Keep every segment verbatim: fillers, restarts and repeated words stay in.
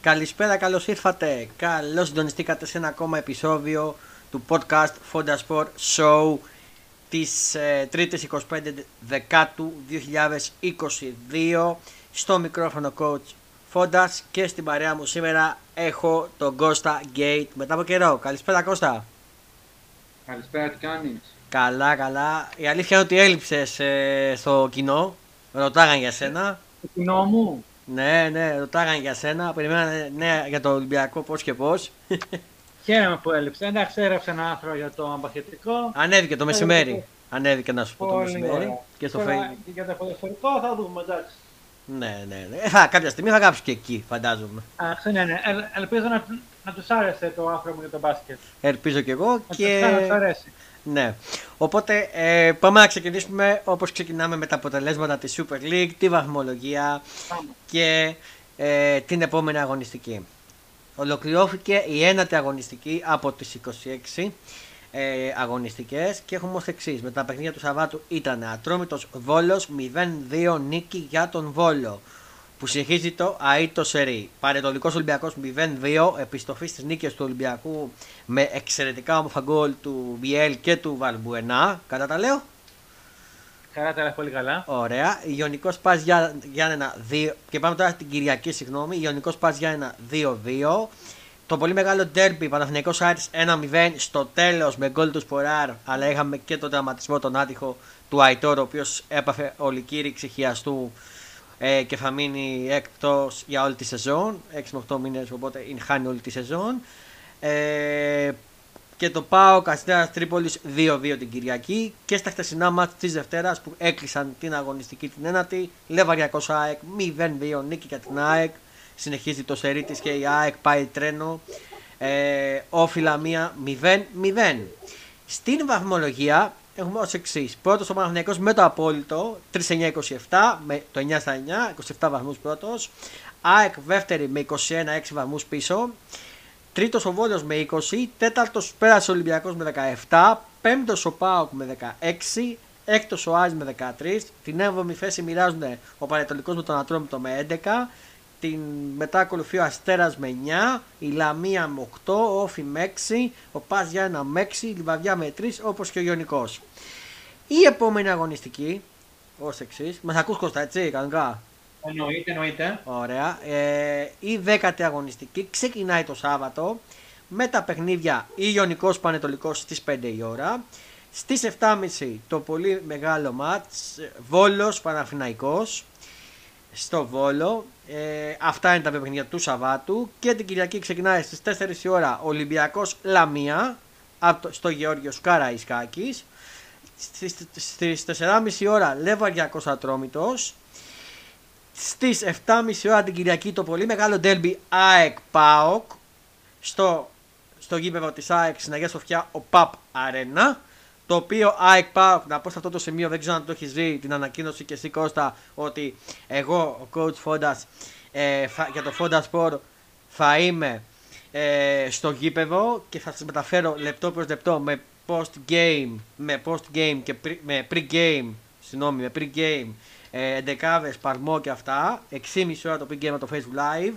Καλησπέρα, καλώς ήρθατε. Καλώς συντονιστήκατε σε ένα ακόμα επεισόδιο του podcast Fonda Sport Show της ε, τρίτης εικοστή πέμπτη Δεκάτου δύο χιλιάδες είκοσι δύο. Στο μικρόφωνο coach Fonda και στην παρέα μου σήμερα έχω τον Κώστα Γκέιτ μετά από καιρό. Καλησπέρα Κώστα. Καλησπέρα, τι κάνεις? Καλά, καλά. Η αλήθεια είναι ότι έλειψες ε, στο κοινό. Ρωτάγαν για σένα. Το κοινό μου. Ναι, ναι, ρωτάγαν για σένα. Περιμένανε νέα για το Ολυμπιακό πώς και πώς. Χαίρομαι που έλειψε. Εντάξει, έγραψε ένα άρθρο για το αμπαθητικό. Ανέβηκε το μεσημέρι. Ανέβηκε να σου πω το μεσημέρι. Και στο Facebook. Και για το ποδοσφαιρικό θα δούμε, εντάξει. Ναι, ναι, ναι. Ε, θα, κάποια στιγμή θα γράψει και εκεί, φαντάζομαι. Αυτό ναι, ναι. Ε, ελπίζω να, να του άρεσε το άρθρο μου για το μπάσκετ. Ελπίζω κι εγώ. Να και... του αρέσει. Ναι. Οπότε ε, πάμε να ξεκινήσουμε όπως ξεκινάμε με τα αποτελέσματα της Super League, τη βαθμολογία και ε, την επόμενη αγωνιστική. Ολοκληρώθηκε η ένατη αγωνιστική από τις είκοσι έξι ε, αγωνιστικές και έχουμε ως εξής. Με τα παιχνίδια του Σαββάτου ήταν Ατρόμητος Βόλος μηδέν δύο νίκη για τον Βόλο που συνεχίζει το αήτο σερί. Παναιτωλικός Ολυμπιακός μηδέν δύο, επιστροφή στις νίκες του Ολυμπιακού με εξαιρετικά όμορφα γκολ του Βιέλ και του Βαλμπουενά. Κατά τα λέω? Καλά τα λέω, πολύ καλά. Ωραία. Ιωνικός Πας Γιάννενα δύο. Και πάμε τώρα την Κυριακή, συγγνώμη. Ιωνικός Πας Γιάννενα δύο δύο. Το πολύ μεγάλο ντέρμπι Παναθηναϊκός Άρης ένα μηδέν στο τέλος με γκολ του Σποράρ. Αλλά είχαμε και τον τραυματισμό τον άτυχο του Αητόρ, ο οποίος έπαθε ολικήρυξη χιαστού. Και θα μείνει εκτός για όλη τη σεζόν, έξι με οκτώ μήνες, οπότε χάνει όλη τη σεζόν. Ε, και το ΠΑΟΚ Αστέρας Τρίπολης δύο δύο την Κυριακή. Και στα χτεσινά μάτς της Δευτέρας που έκλεισαν την αγωνιστική την ένατη, Λιβαδειακός ΑΕΚ μηδέν δύο νίκη για την ΑΕΚ. Συνεχίζει το σερί της και η ΑΕΚ πάει τρένο. Ε, Όφη Λαμία μηδέν μηδέν. Στην βαθμολογία έχουμε ως εξής. Πρώτος ο Παναθηναϊκός με το απόλυτο τρία εννιά είκοσι επτά, με το εννιά στα εννιά, είκοσι επτά βαθμούς πρώτος. ΑΕΚ δεύτερη με είκοσι ένα, έξι βαθμούς πίσω. Τρίτος ο Βόλος με είκοσι, τέταρτος πέρασε ο Ολυμπιακός με δεκαεπτά, πέμπτος ο ΠΑΟΚ με δεκαέξι, έκτος ο Άρης με δεκατρία. Την έβδομη θέση μοιράζουν ο Παναιτωλικός με τον Ατρόμητο με έντεκα. Την μετά ακολουθεί ο Αστέρας με εννιά, η Λαμία με οκτώ, ο Όφη με έξι, ο Πας Γιάννα με έξι, η Λιβαδιά με τρία, όπως και ο Ιωνικός. Η επόμενη αγωνιστική, ως εξής, μας ακούς Κώστα, έτσι, κανονικά? Εννοείται, εννοείται. Ωραία. Ε, η δέκατη αγωνιστική ξεκινάει το Σάββατο με τα παιχνίδια Ιωνικός Παναιτωλικός στις πέντε η ώρα. Στις επτά και μισή το πολύ μεγάλο μάτς Βόλος Παναθηναϊκός στο Βόλο. Ε, αυτά είναι τα παιχνίδια του Σαββάτου. Και την Κυριακή ξεκινάει στις τέσσερις η ώρα Ολυμπιακός Λαμία στο Γεώργιος Καραϊσκάκης. Στις, στις τέσσερα και μισή η ώρα Λιβαδειακός Ατρόμητος. Στις επτά και μισή η ώρα την Κυριακή το πολύ μεγάλο ντέρμπι ΑΕΚ ΠΑΟΚ στο, στο γήπεδο της ΑΕΚ στην Αγία Σοφιά, ο ΠΑΠ Αρένα. Το οποίο ΑΕΚ ΠΑΟΚ, να πω σε αυτό το σημείο, δεν ξέρω αν το έχεις δει την ανακοίνωση και εσύ Κώστα, ότι εγώ, ο coach Φόντας, ε, θα, για το Fonda Sport θα είμαι ε, στο γήπεδο και θα σας μεταφέρω λεπτό προς λεπτό με post-game, με post-game και pre, με pre-game, συγγνώμη, με pre-game, ε, εντεκάδες, παρμό και αυτά, έξι και μισή ώρα το pre-game από το Facebook Live.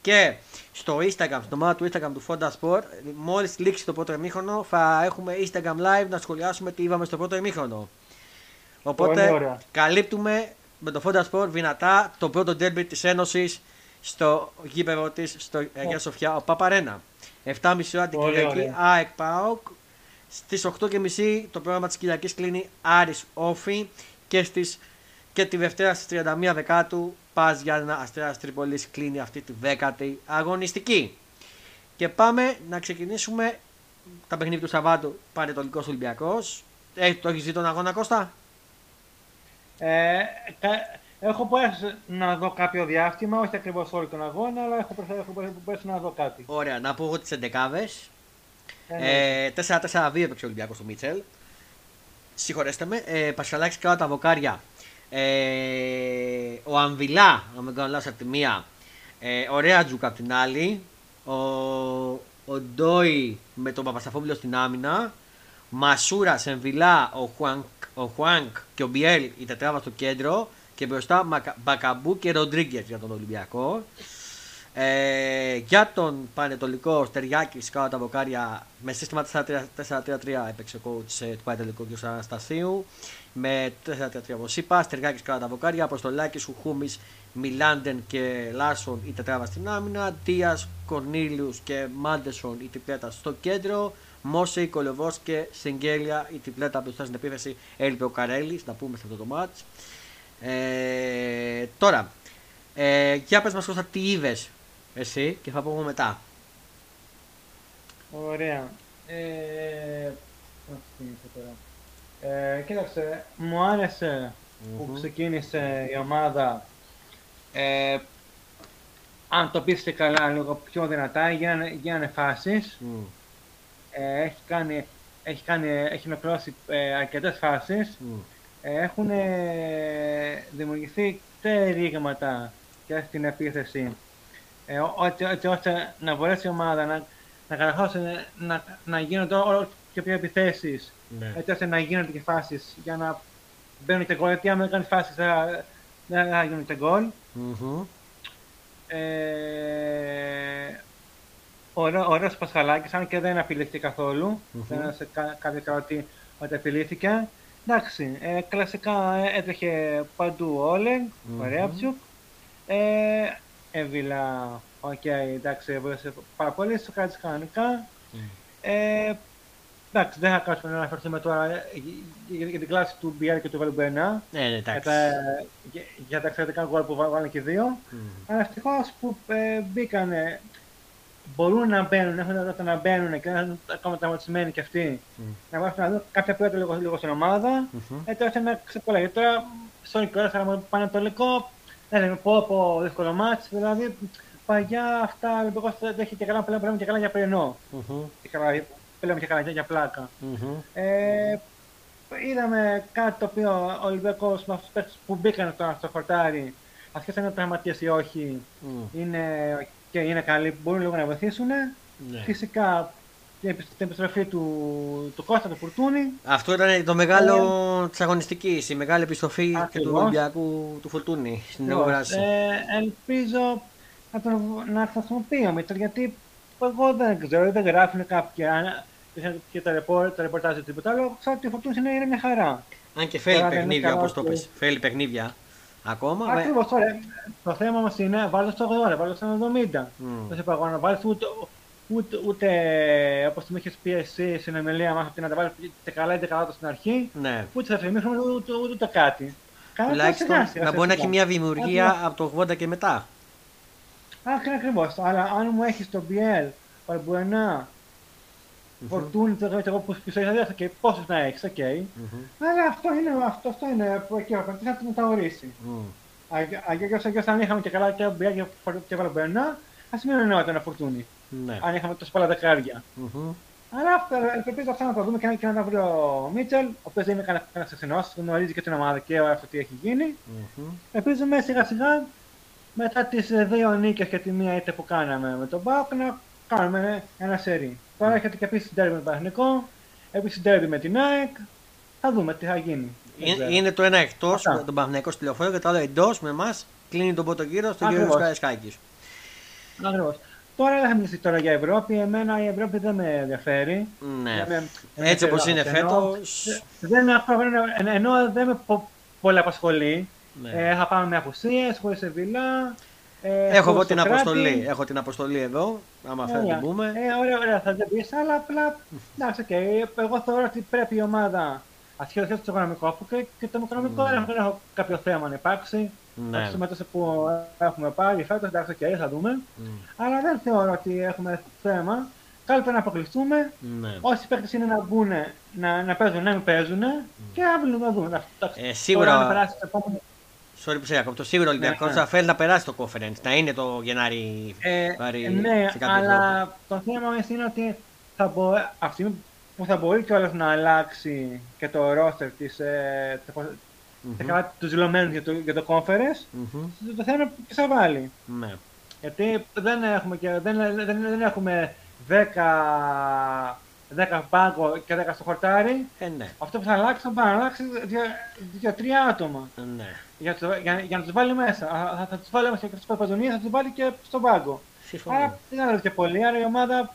Και στο Instagram, στο μάτι του Instagram του Fonda Sport, μόλις λήξει το πρώτο ημίχρονο, θα έχουμε Instagram Live να σχολιάσουμε τι είδαμε στο πρώτο ημίχρονο. Οπότε ωραία, καλύπτουμε με το Fonda Sport δυνατά το πρώτο derby της Ένωσης στο γήπεδο της, στο Αγία Σοφιά, ο Παπαρένα. επτά και μισή ώρα την Κυριακή, ΑΕΚ ΠΑΟΚ. Στις οκτώ και μισή το πρόγραμμα της Κυριακής κλείνει Άρης Όφη και στις... Και τη Δευτέρα στις τριάντα μία Δεκάτου, Πας Γιάννενα Αστέρας Τρίπολης κλείνει αυτή τη δέκατη αγωνιστική. Και πάμε να ξεκινήσουμε τα παιχνίδια του Σαββάτου, Παναιτωλικός Ολυμπιακός. Ε, το έχεις δει τον αγώνα Κώστα? Ε, έχω πέσει να δω κάποιο διάστημα, όχι ακριβώς όλη τον αγώνα, αλλά έχω πέσει να δω κάτι. Ωραία, να πω εγώ τις εντεκάδες. Ε, τέσσερα τέσσερα δύο έπαιξε ο Ολυμπιακός του Μίτσελ. Συγχωρέστε με, ε, Πασχαλάκης κάτω τα βοκάρια. Ε, ο Αμβιλά, αν δεν κάνω λάθος, από τη μία, ε, ο Ρέατζουκ από την άλλη, ο, ο Ντόι με τον Παπασταφόπουλο στην άμυνα, Μασούρα, Σεμβιλά, ο Χουάνκ, ο Χουάνκ και ο Μπιέλ η τετράδα στο κέντρο και μπροστά Μπακαμπού και Ροντρίγκες για τον Ολυμπιακό. Ε, για τον Παναιτωλικό, Στεριάκης κάτω τα μποκάρια με σύστημα τέσσερα τρία τρία έπαιξε ο coach του Παναιτωλικού και του Αναστασίου. Με τέσσερα τρία τρία όπως είπα, Στεριάκης κάτω τα μποκάρια, Αποστολάκης, Χουχούμης, Μιλάντεν και Λάρσον η τετράδα στην άμυνα, Δίας, Κορνίλιους και Μάντεσον η τριπλέτα στο κέντρο, Μόσε, Κολεβός και Σεγγέλια η τριπλέτα μπροστά στην επίθεση, έλειπε ο Καρέλης, να πούμε σε αυτό το μάτς. Ε, τώρα, ε, για πες μας Κώστα τι είδες εσύ και θα πούμε μετά. Ωραία. Ε, τώρα. Ε, κοίταξε, μου άρεσε mm-hmm. που ξεκίνησε η ομάδα, ε, αν το πείστε καλά, λίγο πιο δυνατά, γίνανε φάσεις. Mm. Ε, έχει κάνει, έχει κάνει, έχει νοπλώσει ε, αρκετές φάσεις. Mm. Ε, έχουν ε, δημιουργηθεί τρίγματα και στην επίθεση. Ε, ότι, ότι ώστε να μπορέσει η ομάδα να, να καταρχώσει να, να γίνονται όλο και πιο επιθέσεις, ναι. Έτσι ώστε να γίνονται και φάσεις για να μπαίνουν και γκολ. Γιατί αν δεν κάνει φάσεις θα, δεν θα γίνουν και γκολ. Mm-hmm. Ε, ωραίος Πασχαλάκης, αν και δεν απειλήθηκε καθόλου. Mm-hmm. Δεν έδωσε κα, κάποια ότι, ότι απειλήθηκε. Εντάξει, ε, κλασικά έτρεχε παντού όλεν, mm-hmm. ωραία ψιου. Ε, Εύβυλα, οκ, okay, εντάξει, βοήθησε πάρα πολύ, στο κράτησε κανονικά. Mm. Ε, εντάξει, δεν θα κάτσουμε να αναφερθούμε τώρα για την κλάση του Μπιέλ και του Βαλμπουενά. Ναι, ναι, εντάξει. Για, για τα εξαιρετικά γκολ που βάλουν και οι δύο. Mm. Αλλά ευτυχώς που ε, μπήκανε, μπορούν να μπαίνουν, έχουν δυνατότητα να μπαίνουν και να είναι ακόμα τραυματισμένοι κι αυτοί. Mm. Να βάζουν να δουν κάποια ποιότητα λίγο, λίγο στην ομάδα, mm-hmm. έτσι ώστε να ξεπολαγεί. Τώρα, στον εικόνα, Παναιτωλικό. Ναι, λέμε πω πω δύσκολο μάτς, δηλαδή παγιά αυτά Ολυμπιακός δεν έχει και καλά, πλέον πλέον και καλά για πρωινό. Mm-hmm. Πλέον και καλά για πλάκα. Mm-hmm. Ε, είδαμε κάτι το οποίο ο Ολυμπιακός με αυτούς τους παίκτες που μπήκαν τώρα στο χορτάρι, ασχέτως αν είναι τραυματίες ή όχι, mm. είναι, και είναι καλοί, μπορούν λίγο να βοηθήσουν. Yeah. Φυσικά την επιστροφή του, του Κώστα, του Φουρτούνη. Αυτό ήταν το μεγάλο ε, της αγωνιστικής, η μεγάλη επιστροφή και του Ολυμπιακού του Φουρτούνη στην αγοράση. Ε, ελπίζω να τον να χρησιμοποιεί ο Μίτσελ, γιατί εγώ δεν ξέρω, δεν γράφουν κάποια και τα ρεπορτάζ ή τίποτα άλλο. Ξέρω ότι ο Φουρτούνης είναι, είναι μια χαρά. Αν και φέρει παιχνίδια, όπως το πες, φέρει παιχνίδια. Ακόμα, ακριβώς, με... ωραία. Το θέμα μας είναι βάλω στο ογδόντα, βάλω στο εβδομήντα. Δεν σε παγώ να βάλεις ούτε. Ούτε, ούτε όπως το είχες πει εσύ στην ομιλία μας, ότι να τα βάλεις είτε καλά είτε καλά στην αρχή, ναι. Ούτε θα φρυμίσουμε ούτε, ούτε, ούτε, ούτε κάτι. Τουλάχιστον να μπορεί να, να έχει μια δημιουργία Άκυρα. Από το ογδόντα και μετά. Ακριβώς. Αλλά αν μου έχεις τον Μπιέλ, Παρμπουενά, Φορτούνι, το ξέρω εγώ που πιστεύω και πόσους να έχεις, οκ. Okay. Mm-hmm. Αλλά αυτό είναι, αυτό, αυτό είναι που εκεί ο Παρτίζα θα το μεταορίσει. Αγιώ αν είχαμε και καλά και Μπιέλ και Παρμπουενά, ας μην εννοείται να Φορτούνι. Ναι. Αν είχαμε τόσο πολλά δεκάρια. Mm-hmm. Αλλά ελπίζω αυτά να τα δούμε και να τα βρει ο Μίτσελ, ο οποίος δεν είναι κανένας ξεχνός, γνωρίζει και την ομάδα και αυτό τι έχει γίνει. Mm-hmm. Ελπίζουμε σιγά σιγά μετά τις δύο νίκες και τη μία ήττα που κάναμε με τον ΠΑΟΚ να κάνουμε ένα σερί. Mm-hmm. Τώρα έχετε και επίσης ντέρμπι με τον Παναθηναϊκό, επίσης ντέρμπι με την ΑΕΚ. Θα δούμε τι θα γίνει. Είναι, είναι το ένα εκτός με τον Παναθηναϊκό στο τηλεφόρο και το άλλο εντός με εμάς. Κλείνει τον πρώτο γύρο στον κύριο Καραϊσκάκη. Ακριβώς. Τώρα δεν θα μιλήσει τώρα για Ευρώπη, εμένα η Ευρώπη δεν με ενδιαφέρει. Ναι, με, έτσι όπως είναι φέτος. Ενώ, ενώ, ενώ δεν με πο, πολλά απασχολεί, ναι. ε, θα πάμε με απουσίες, χωρίς Σεβίλη. Ε, έχω εγώ την αποστολή, έχω την αποστολή εδώ, άμα θέλετε να μπούμε. Ε, ωραία, ωραία, θα την πεις, αλλά απλά, εντάξει, okay, εγώ θεωρώ ότι πρέπει η ομάδα ασχέτως το οικονομικό, αφού και, και το οικονομικό δεν ναι. έχω κάποιο θέμα να υπάρξει. Ναι. Με τόσο που έχουμε πάρει φέτος, εντάξει, και θα δούμε. Mm. Αλλά δεν θεωρώ ότι έχουμε θέμα. Κάλυπε να αποκλειστούμε. Ναι. Όσοι παίκτες είναι να μπουν, να, να παίζουν, να μην παίζουν mm. και αύριο να δούμε. Ε, σίγουρα. Επόμενο... Sorry που σε διακόπτω. Σίγουρα ο Ολυμπιακός θα θέλει να περάσει το conference, να είναι το Γενάρη. Ε, πάρει, ναι, αλλά το θέμα είναι ότι θα μπο... αυτή που θα μπορεί κιόλας να αλλάξει και το roster της. Ε, το... Mm-hmm. Του ζηλωμένου για το, για το conference, mm-hmm. το θέμα και θα βάλει. Mm-hmm. Γιατί δεν έχουμε, και, δεν, δεν, δεν έχουμε δέκα δέκα μπάγκο και δέκα στο χορτάρι. Ε, ναι. Αυτό που θα αλλάξει θα πάει να αλλάξει για τρία άτομα. Ε, ναι. Για, το, για, για να τους βάλει μέσα. Θα, θα τους βάλει μέσα και στις παπαδονίες, θα τους βάλει και στον μπάγκο. Συμφωνώ. Άρα δεν αλλάζει και πολύ. Άρα η ομάδα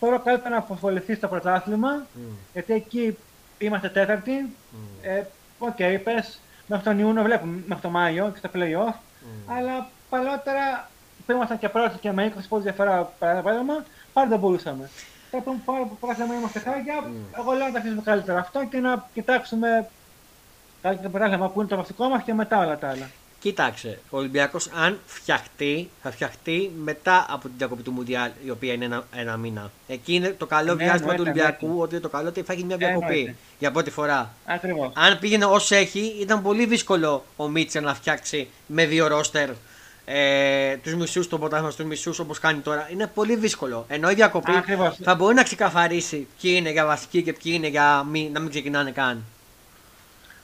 τώρα καλύτερα να αποσχοληθεί στο πρωτάθλημα. Mm. Γιατί εκεί είμαστε τέταρτη. Mm. Ε, Οκ, okay, πες μέχρι τον Ιούνιο βλέπουμε, μέχρι τον Μάιο και στα play-off. Mm. Αλλά παλαιότερα που ήμασταν και πρώτοι και με είκοσι πόντους διαφορά παράδειγμα, πάλι δεν μπορούσαμε. Τώρα που πάρα πολλά θέματα είμαστε χάρια, mm. εγώ λέω να τα αφήσουμε καλύτερα αυτό και να κοιτάξουμε καλύτερα το πράγμα που είναι το βασικό μας και μετά όλα τα άλλα. Κοίταξε, ο Ολυμπιακός αν φτιαχτεί, θα φτιαχτεί μετά από την διακοπή του Μουντιάλ, η οποία είναι ένα, ένα μήνα. Εκεί είναι το καλό διάστημα του Ολυμπιακού, ότι το καλό ότι θα έχει μια διακοπή για πρώτη φορά. Ακριβώς. Αν πήγαινε ως έχει, ήταν πολύ δύσκολο ο Μίτσελ να φτιάξει με δύο ρόστερ ε, τους μισούς των ποτάσμα, τους μισούς όπως κάνει τώρα. Είναι πολύ δύσκολο. Ενώ η διακοπή Ακριβώς. θα μπορεί να ξεκαθαρίσει ποιοι είναι για βασική και ποιοι είναι για μη, να μην ξεκινάνε καν.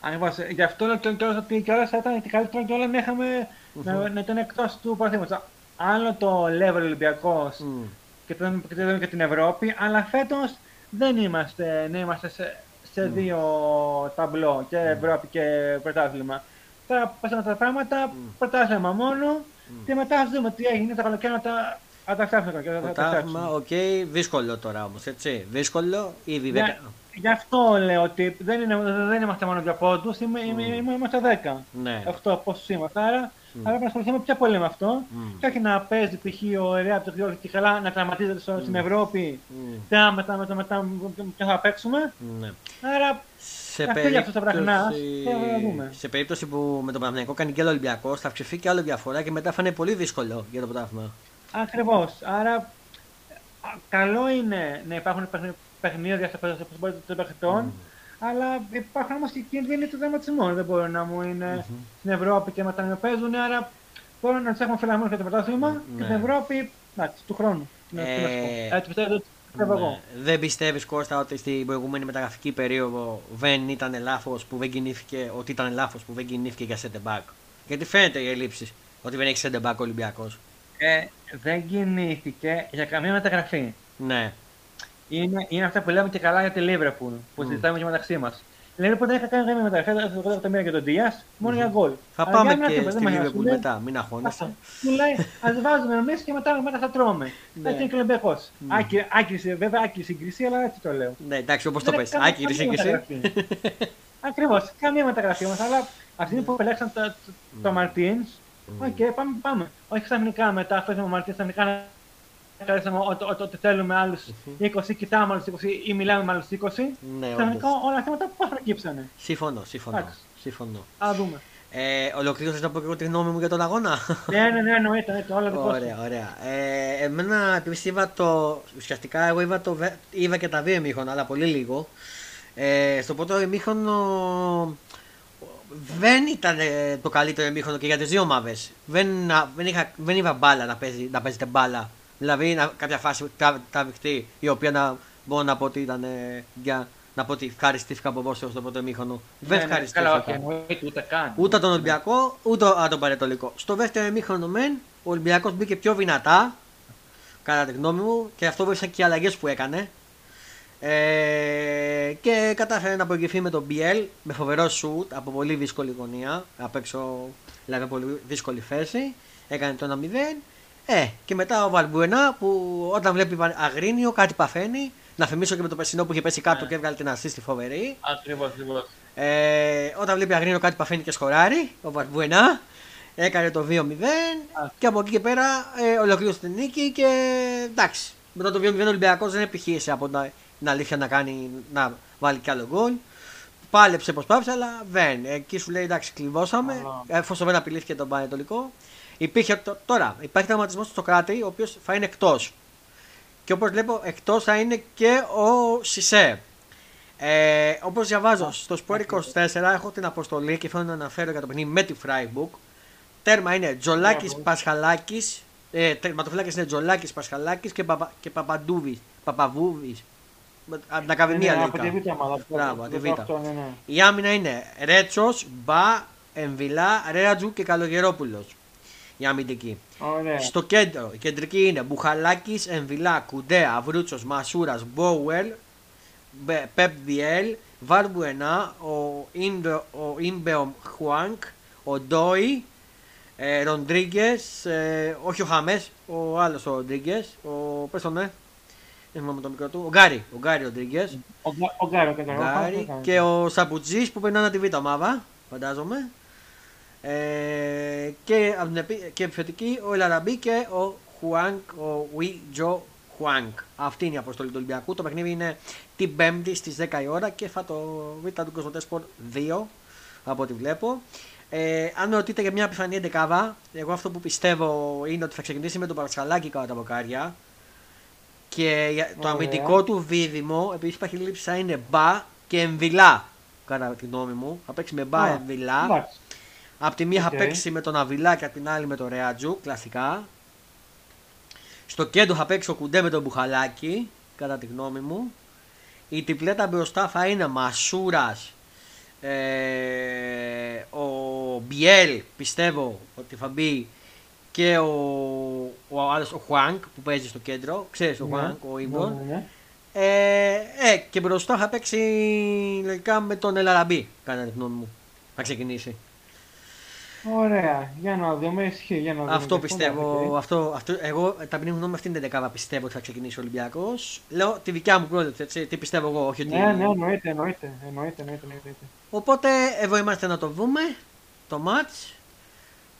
Ακριβώς. Γι' αυτό λέω ότι κιόλας θα ήταν και καλύτερο κιόλας να είχαμε mm-hmm. να ήταν εκτός του παραδείγματος. Άλλο το level Ολυμπιακός mm. και το δούμε και την Ευρώπη, αλλά φέτος δεν είμαστε, ναι, είμαστε σε, σε mm. δύο ταμπλό, και mm. Ευρώπη και πρωτάθλημα. Τώρα πέσαμε τα πράγματα, mm. πρωτάθλημα μόνο mm. και μετά ας δούμε τι έγινε τα καλοκαίρια τα... Αν τα φτιάξουμε και θα τα φτιάξουμε. Οκ, okay. δύσκολο τώρα όμως, έτσι. Δύσκολο, ήδη δέκα. Για, γι' αυτό λέω ότι δεν, είναι, δεν είμαστε μόνο για πόντους, είμαι, mm. είμαι, είμαστε δέκα. Ναι. οκτώ πόσους είμαστε. Άρα mm. πρέπει να ασχοληθούμε πιο πολύ με αυτό. Mm. Και όχι να παίζει π.χ. ο Ρέα από το Διόρθιο και καλά να τραυματίζεται mm. στην Ευρώπη. Mm. Μετά, μετά, μετά, μετά, και θα παίξουμε. Mm. Άρα. Σε περίπτωση... σε περίπτωση που με τον Παναθηναϊκό κάνει και άλλο Ολυμπιακός, θα αυξηθεί και άλλο διαφορά και μετά θα είναι πολύ δύσκολο για το πρωτάθλημα. Ακριβώς. Άρα, καλό είναι να υπάρχουν παιχνίδια στο ποδόσφαιρο των παιχτών, mm. αλλά υπάρχουν όμως και κίνδυνοι του δραματισμού. Δεν μπορούν να μου είναι mm-hmm. στην Ευρώπη και μετά να παίζουν. Άρα, μπορούν να του έχουμε φυλαγμένου για το πρωτάθλημα mm. και mm. στην Ευρώπη εντάξει, του χρόνου. Ε... Ε, το πιστεύω, το πιστεύω mm. εγώ. Δεν πιστεύεις, Κώστα, ότι στην προηγούμενη μεταγραφική περίοδο δεν ήταν λάθος που δεν κινήθηκε, ότι ήταν λάθος που δεν κινήθηκε για center back? Γιατί φαίνεται οι ελλείψεις ότι δεν έχει center back ο Ολυμπιακός. Ε, δεν κινήθηκε για καμία μεταγραφή. Ναι. Είναι, είναι αυτά που λέμε και καλά για τη Λίβερπουλ που mm. συζητάμε και μεταξύ μας. Η Λίβερπουλ δεν είχα κάνει καμία μεταγραφή, θα το δεκατομμύρια για τον Ντίας, μόνο mm-hmm. για γκολ. Θα αλλά πάμε και τίποτα, στη Λίβερπουλ μετά, μην αγχώνεσαι. Ας βάζουμε εμείς και μετά, μετά θα τρώμε. Έτσι είναι και ο Ολυμπιακός. Βέβαια άκυρη συγκρισή, αλλά έτσι το λέω. Ναι, εντάξει, όπως το πες. Άκυρη συγκρισή. Ακριβώς, καμία μεταγραφή μας, αλλά αυτοί που επέλεξαν το Μαρτίνς. Οκ, okay, πάμε, πάμε. Όχι ξαφνικά μετά, αυτό είναι ο Μαρτίνς, ξαφνικά να καλέσαμε ότι θέλουμε άλλους είκοσι, κοιτάμε άλλους είκοσι ή μιλάμε με άλλους είκοσι. Ναι, ξαφνικά όλα αυτά μετά πώς προκύψανε. Σύμφωνο, σύμφωνο. Α, δούμε. Ε, ολοκλήρωσες να πω και εγώ τη γνώμη μου για τον αγώνα. Ναι, ναι, ναι, εννοείται, όλα δικό σου. Ωραία, ωραία. Ε, εμένα, επίσης είπα το, ουσιαστικά εγώ είπα, το, είπα και τα δύο ημίχρονα, αλλά πολύ λίγο. Ε, στο πρώτο ημίχρονο... δεν ήταν ε, το καλύτερο εμίχρονο και για τις δύο ομάδες. Δεν, δεν, είχα, δεν είχα μπάλα να, παίζει, να παίζετε μπάλα. Δηλαδή, να, κάποια φάση τραβηχτή, η οποία να, μπορώ να πω ότι ήταν. Ε, για, να πω ότι ευχαριστήθηκα από πόσο στο πρώτο εμίχρονο. Δεν ναι, ευχαριστήθηκα. Ναι, ούτε, ούτε, ούτε τον Ολυμπιακό, ούτε α, τον Παναιτωλικό. Στο δεύτερο εμίχρονο, μεν, ο Ολυμπιακός μπήκε πιο δυνατά, κατά τη γνώμη μου, και αυτό βοήθησαν και οι αλλαγές που έκανε. Ε, και κατάφερε να προηγηθεί με τον Βιέλ με φοβερό σουτ από πολύ δύσκολη γωνία. Απ' έξω, δηλαδή πολύ δύσκολη θέση. Έκανε το ένα μηδέν. Ε, και μετά ο Βαλμπουενά που όταν βλέπει Αγρίνιο κάτι παθαίνει. Να θυμίσω και με το περσινό που είχε πέσει κάτω yeah. και έβγαλε την assist στη φοβερή. Ακριβώς, ακριβώς. Ε, όταν βλέπει Αγρίνιο κάτι παθαίνει και σκοράρει. Ο Βαλμπουενά έκανε το δύο μηδέν. Yeah. Και από εκεί και πέρα ε, ολοκλήρωσε την νίκη και εντάξει. Μετά το δύο μηδέν ο Ολυμπιακός δεν επιχείρησε από τα. Είναι αλήθεια να, κάνει, να βάλει κι άλλο γκολ. Πάλεψε, προσπάθησε, αλλά δεν. Εκεί σου λέει εντάξει, κλειδώσαμε. Oh. Εφόσον δεν απειλήθηκε τον Παναιτωλικό. Υπήρχε, τώρα υπάρχει τραυματισμός στο κράτη, ο οποίος θα είναι εκτός. Και όπως βλέπω, εκτός θα είναι και ο Σισε. Ε, όπως διαβάζω στο Σπορ είκοσι τέσσερα, έχω την αποστολή και θέλω να αναφέρω για το παιχνίδι με τη Freiburg. Τέρμα είναι Τζολάκης oh. Πασχαλάκης. Ε, τερματοφυλάκης είναι Τζολάκης Πασχαλάκης και, Παπα, και Παπαβούβης. Από την Ακαδημία λέει. Μπράβο, τη Β. Η άμυνα είναι Ρέτσος, Μπα, Εμβιλά, Ρέατζου και Καλογερόπουλος. Η αμυντική. Ωραία. Στο κέντρο, η κεντρική είναι Μπουχαλάκης, Εμβιλά, Κουντέα, Βρούτσος, Μασούρας, Μπόουελ, Pep Biel, Βαλμπουενά, ο Ιμπεομ Χουάνκ, ο Ντόι, Ροντρίγκες, όχι ο Χαμές, ο άλλος ο Ροντρίγκες, ο πες τον ναι, έχουμε το μικρό του, ο Γκάρι, ο Γκάρι Ροντρίγκες, ο Γκάρι και ο Σαπουτζής που περνάνε τη β' ομάδα, φαντάζομαι, και επιθετική ο Λαραμπή και ο Χουάνκ, ο Ουι Τζο Χουάνκ. Αυτή είναι η αποστολή του Ολυμπιακού. Το παιχνίδι είναι την Πέμπτη στις δέκα η ώρα και θα το βρείτε του Κοσμοτέσπορ δύο από ό,τι βλέπω. Ε, αν με ρωτείτε για μια πιθανή εντεκάδα, εγώ αυτό που πιστεύω είναι ότι θα ξεκινήσει με τον Παρασκαλάκη κατά τα μποκάρια και Ωραία. Το αμυντικό του δίδυμο, επειδή υπάρχει λήψη, είναι Μπα και Εμβιλά. Κατά τη γνώμη μου, θα παίξει με Μπα yeah. Εμβιλά. Yeah. Απ' τη μία okay. θα παίξει με τον Αβιλά και απ' την άλλη με τον Ρεάτζου, κλασικά. Στο κέντρο θα παίξει ο Κουντέ με τον Μπουχαλάκη, κατά τη γνώμη μου. Η τριπλέτα μπροστά θα είναι Μασούρας, ε, ο Μπιέλ πιστεύω ότι θα μπει και ο, ο άλλος ο Χουάνκ που παίζει στο κέντρο, ξέρεις ο Χουάνκ, yeah. ο Ιμπον. Yeah, yeah. Ε, ε, και μπροστά θα παίξει λογικά με τον Ελαραμπή, κατά τη γνώμη μου, θα ξεκινήσει. Ωραία, για να δούμε, ισχύει, για να δούμε. Αυτό πιστεύω, αυτό, αυτό, εγώ ταπεινή γνώμη με αυτήν την δεκάδα πιστεύω ότι θα ξεκινήσει ο Ολυμπιακός. Λέω τη δικιά μου πρόληψη, έτσι, τι πιστεύω εγώ, όχι ότι... Ναι, ναι, εννοείται, εννοείται, εννοείται, εννοείται. Οπότε, εδώ είμαστε να το δούμε, το μάτς.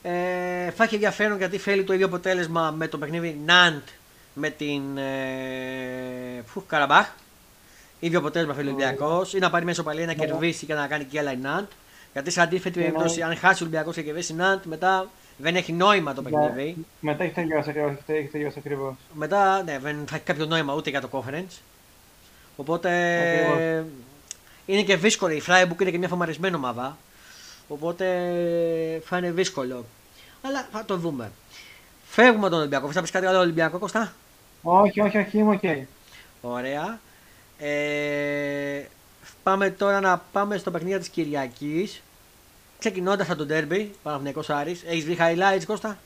Ε, θα έχει ενδιαφέρον γιατί θέλει το ίδιο αποτέλεσμα με το παιχνίδι Ναντ με την ε, Φου, Καραμπάχ. Ίδιο αποτέλεσμα θέλει ο Ολυμπιακός, ή να πάρει μέσα οπαλία, να κερδίσει και να κάνει και άλλα η Ναντ. Γιατί σε αντίθετη περίπτωση, αν χάσει ο Ολυμπιακός και κερδίσει η Ναντ, μετά δεν έχει νόημα το παιχνίδι. Μετά έχει τελειώσει ακριβώς. Μετά ναι, δεν θα έχει κάποιο νόημα ούτε για το conference. Οπότε ακριβώς. Είναι και δύσκολο. Η Freiburg είναι και μια φαμαρισμένη ομάδα. Οπότε θα είναι δύσκολο. Αλλά θα το δούμε. Φεύγουμε τον Ολυμπιακό. Θα πει κάτι άλλο Ολυμπιακό, Κώστα. Όχι, όχι, όχι, είμαι okay. Ωραία. Ε... Πάμε τώρα να πάμε στο παιχνίδι της Κυριακής. Ξεκινώντας από το ντέρμπι, Παναθηναϊκός Άρης. Έχεις δει highlights, Κώστα?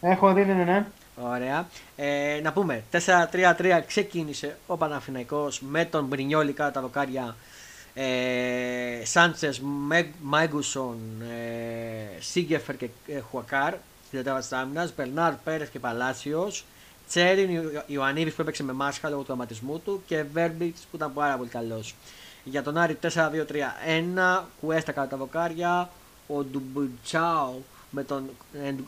Έχω δει, ναι, ναι. Ωραία. Ε, να πούμε, τέσσερα τρία τρία ξεκίνησε ο Παναθηναϊκός με τον Μπρινιόλι κατά τα δοκάρια, ε, Σάντσες, Μάγκουσον, ε, Σίγκεφερ και ε, Χουακάρ στην τετράδα της άμυνας, Μπερνάρ, Πέρες και Παλάσιος. Τσέριν Ιωαννίδης που έπαιξε με μάσχα λόγω του τραυματισμού του και Βέρμπιτς που ήταν πάρα πολύ καλός. Για τον Άρη τέσσερα δύο τρία ένα, Κουέστα κατά τα δοκάρια, ο Ντουμπουτσάου με τον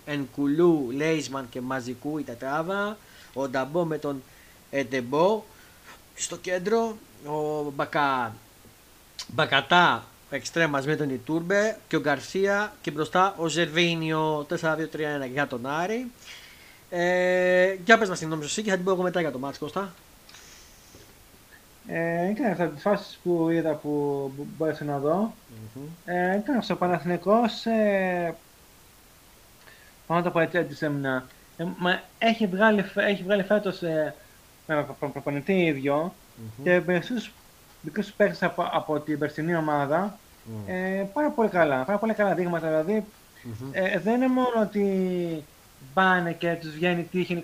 Ενκουλού, Λέισμαν και Μαζικού η τετράδα, ο Νταμπό με τον Εντεμπό στο κέντρο, ο Μπακα, Μπακατά εξτρέμας με τον Ιτούρμπε και ο Γκαρσία και μπροστά ο Ζερβίνιο. Τέσσερα δύο τρία ένα για τον Άρη. Ε, για πες μας την γνώμη σου και θα την πω εγώ μετά για το μάτς, Κώστα. Ε, ήταν από τις φάσεις που είδα που μπόρεσα να δω. Mm-hmm. ε, ήταν στο Παναθηναϊκός, ε, πάνω από έτσι έτσι έμεινα. Ε, μα έχει βγάλει, έχει βγάλει φέτος ε, προπονητή ίδιο mm-hmm. και περισσούς μικρούς παίκτες από, από την περσινή ομάδα mm. ε, πάρα πολύ καλά, πάρα πολύ καλά δείγματα δηλαδή. Mm-hmm. ε, δεν είναι μόνο ότι πάνε και τους βγαίνει τύχη,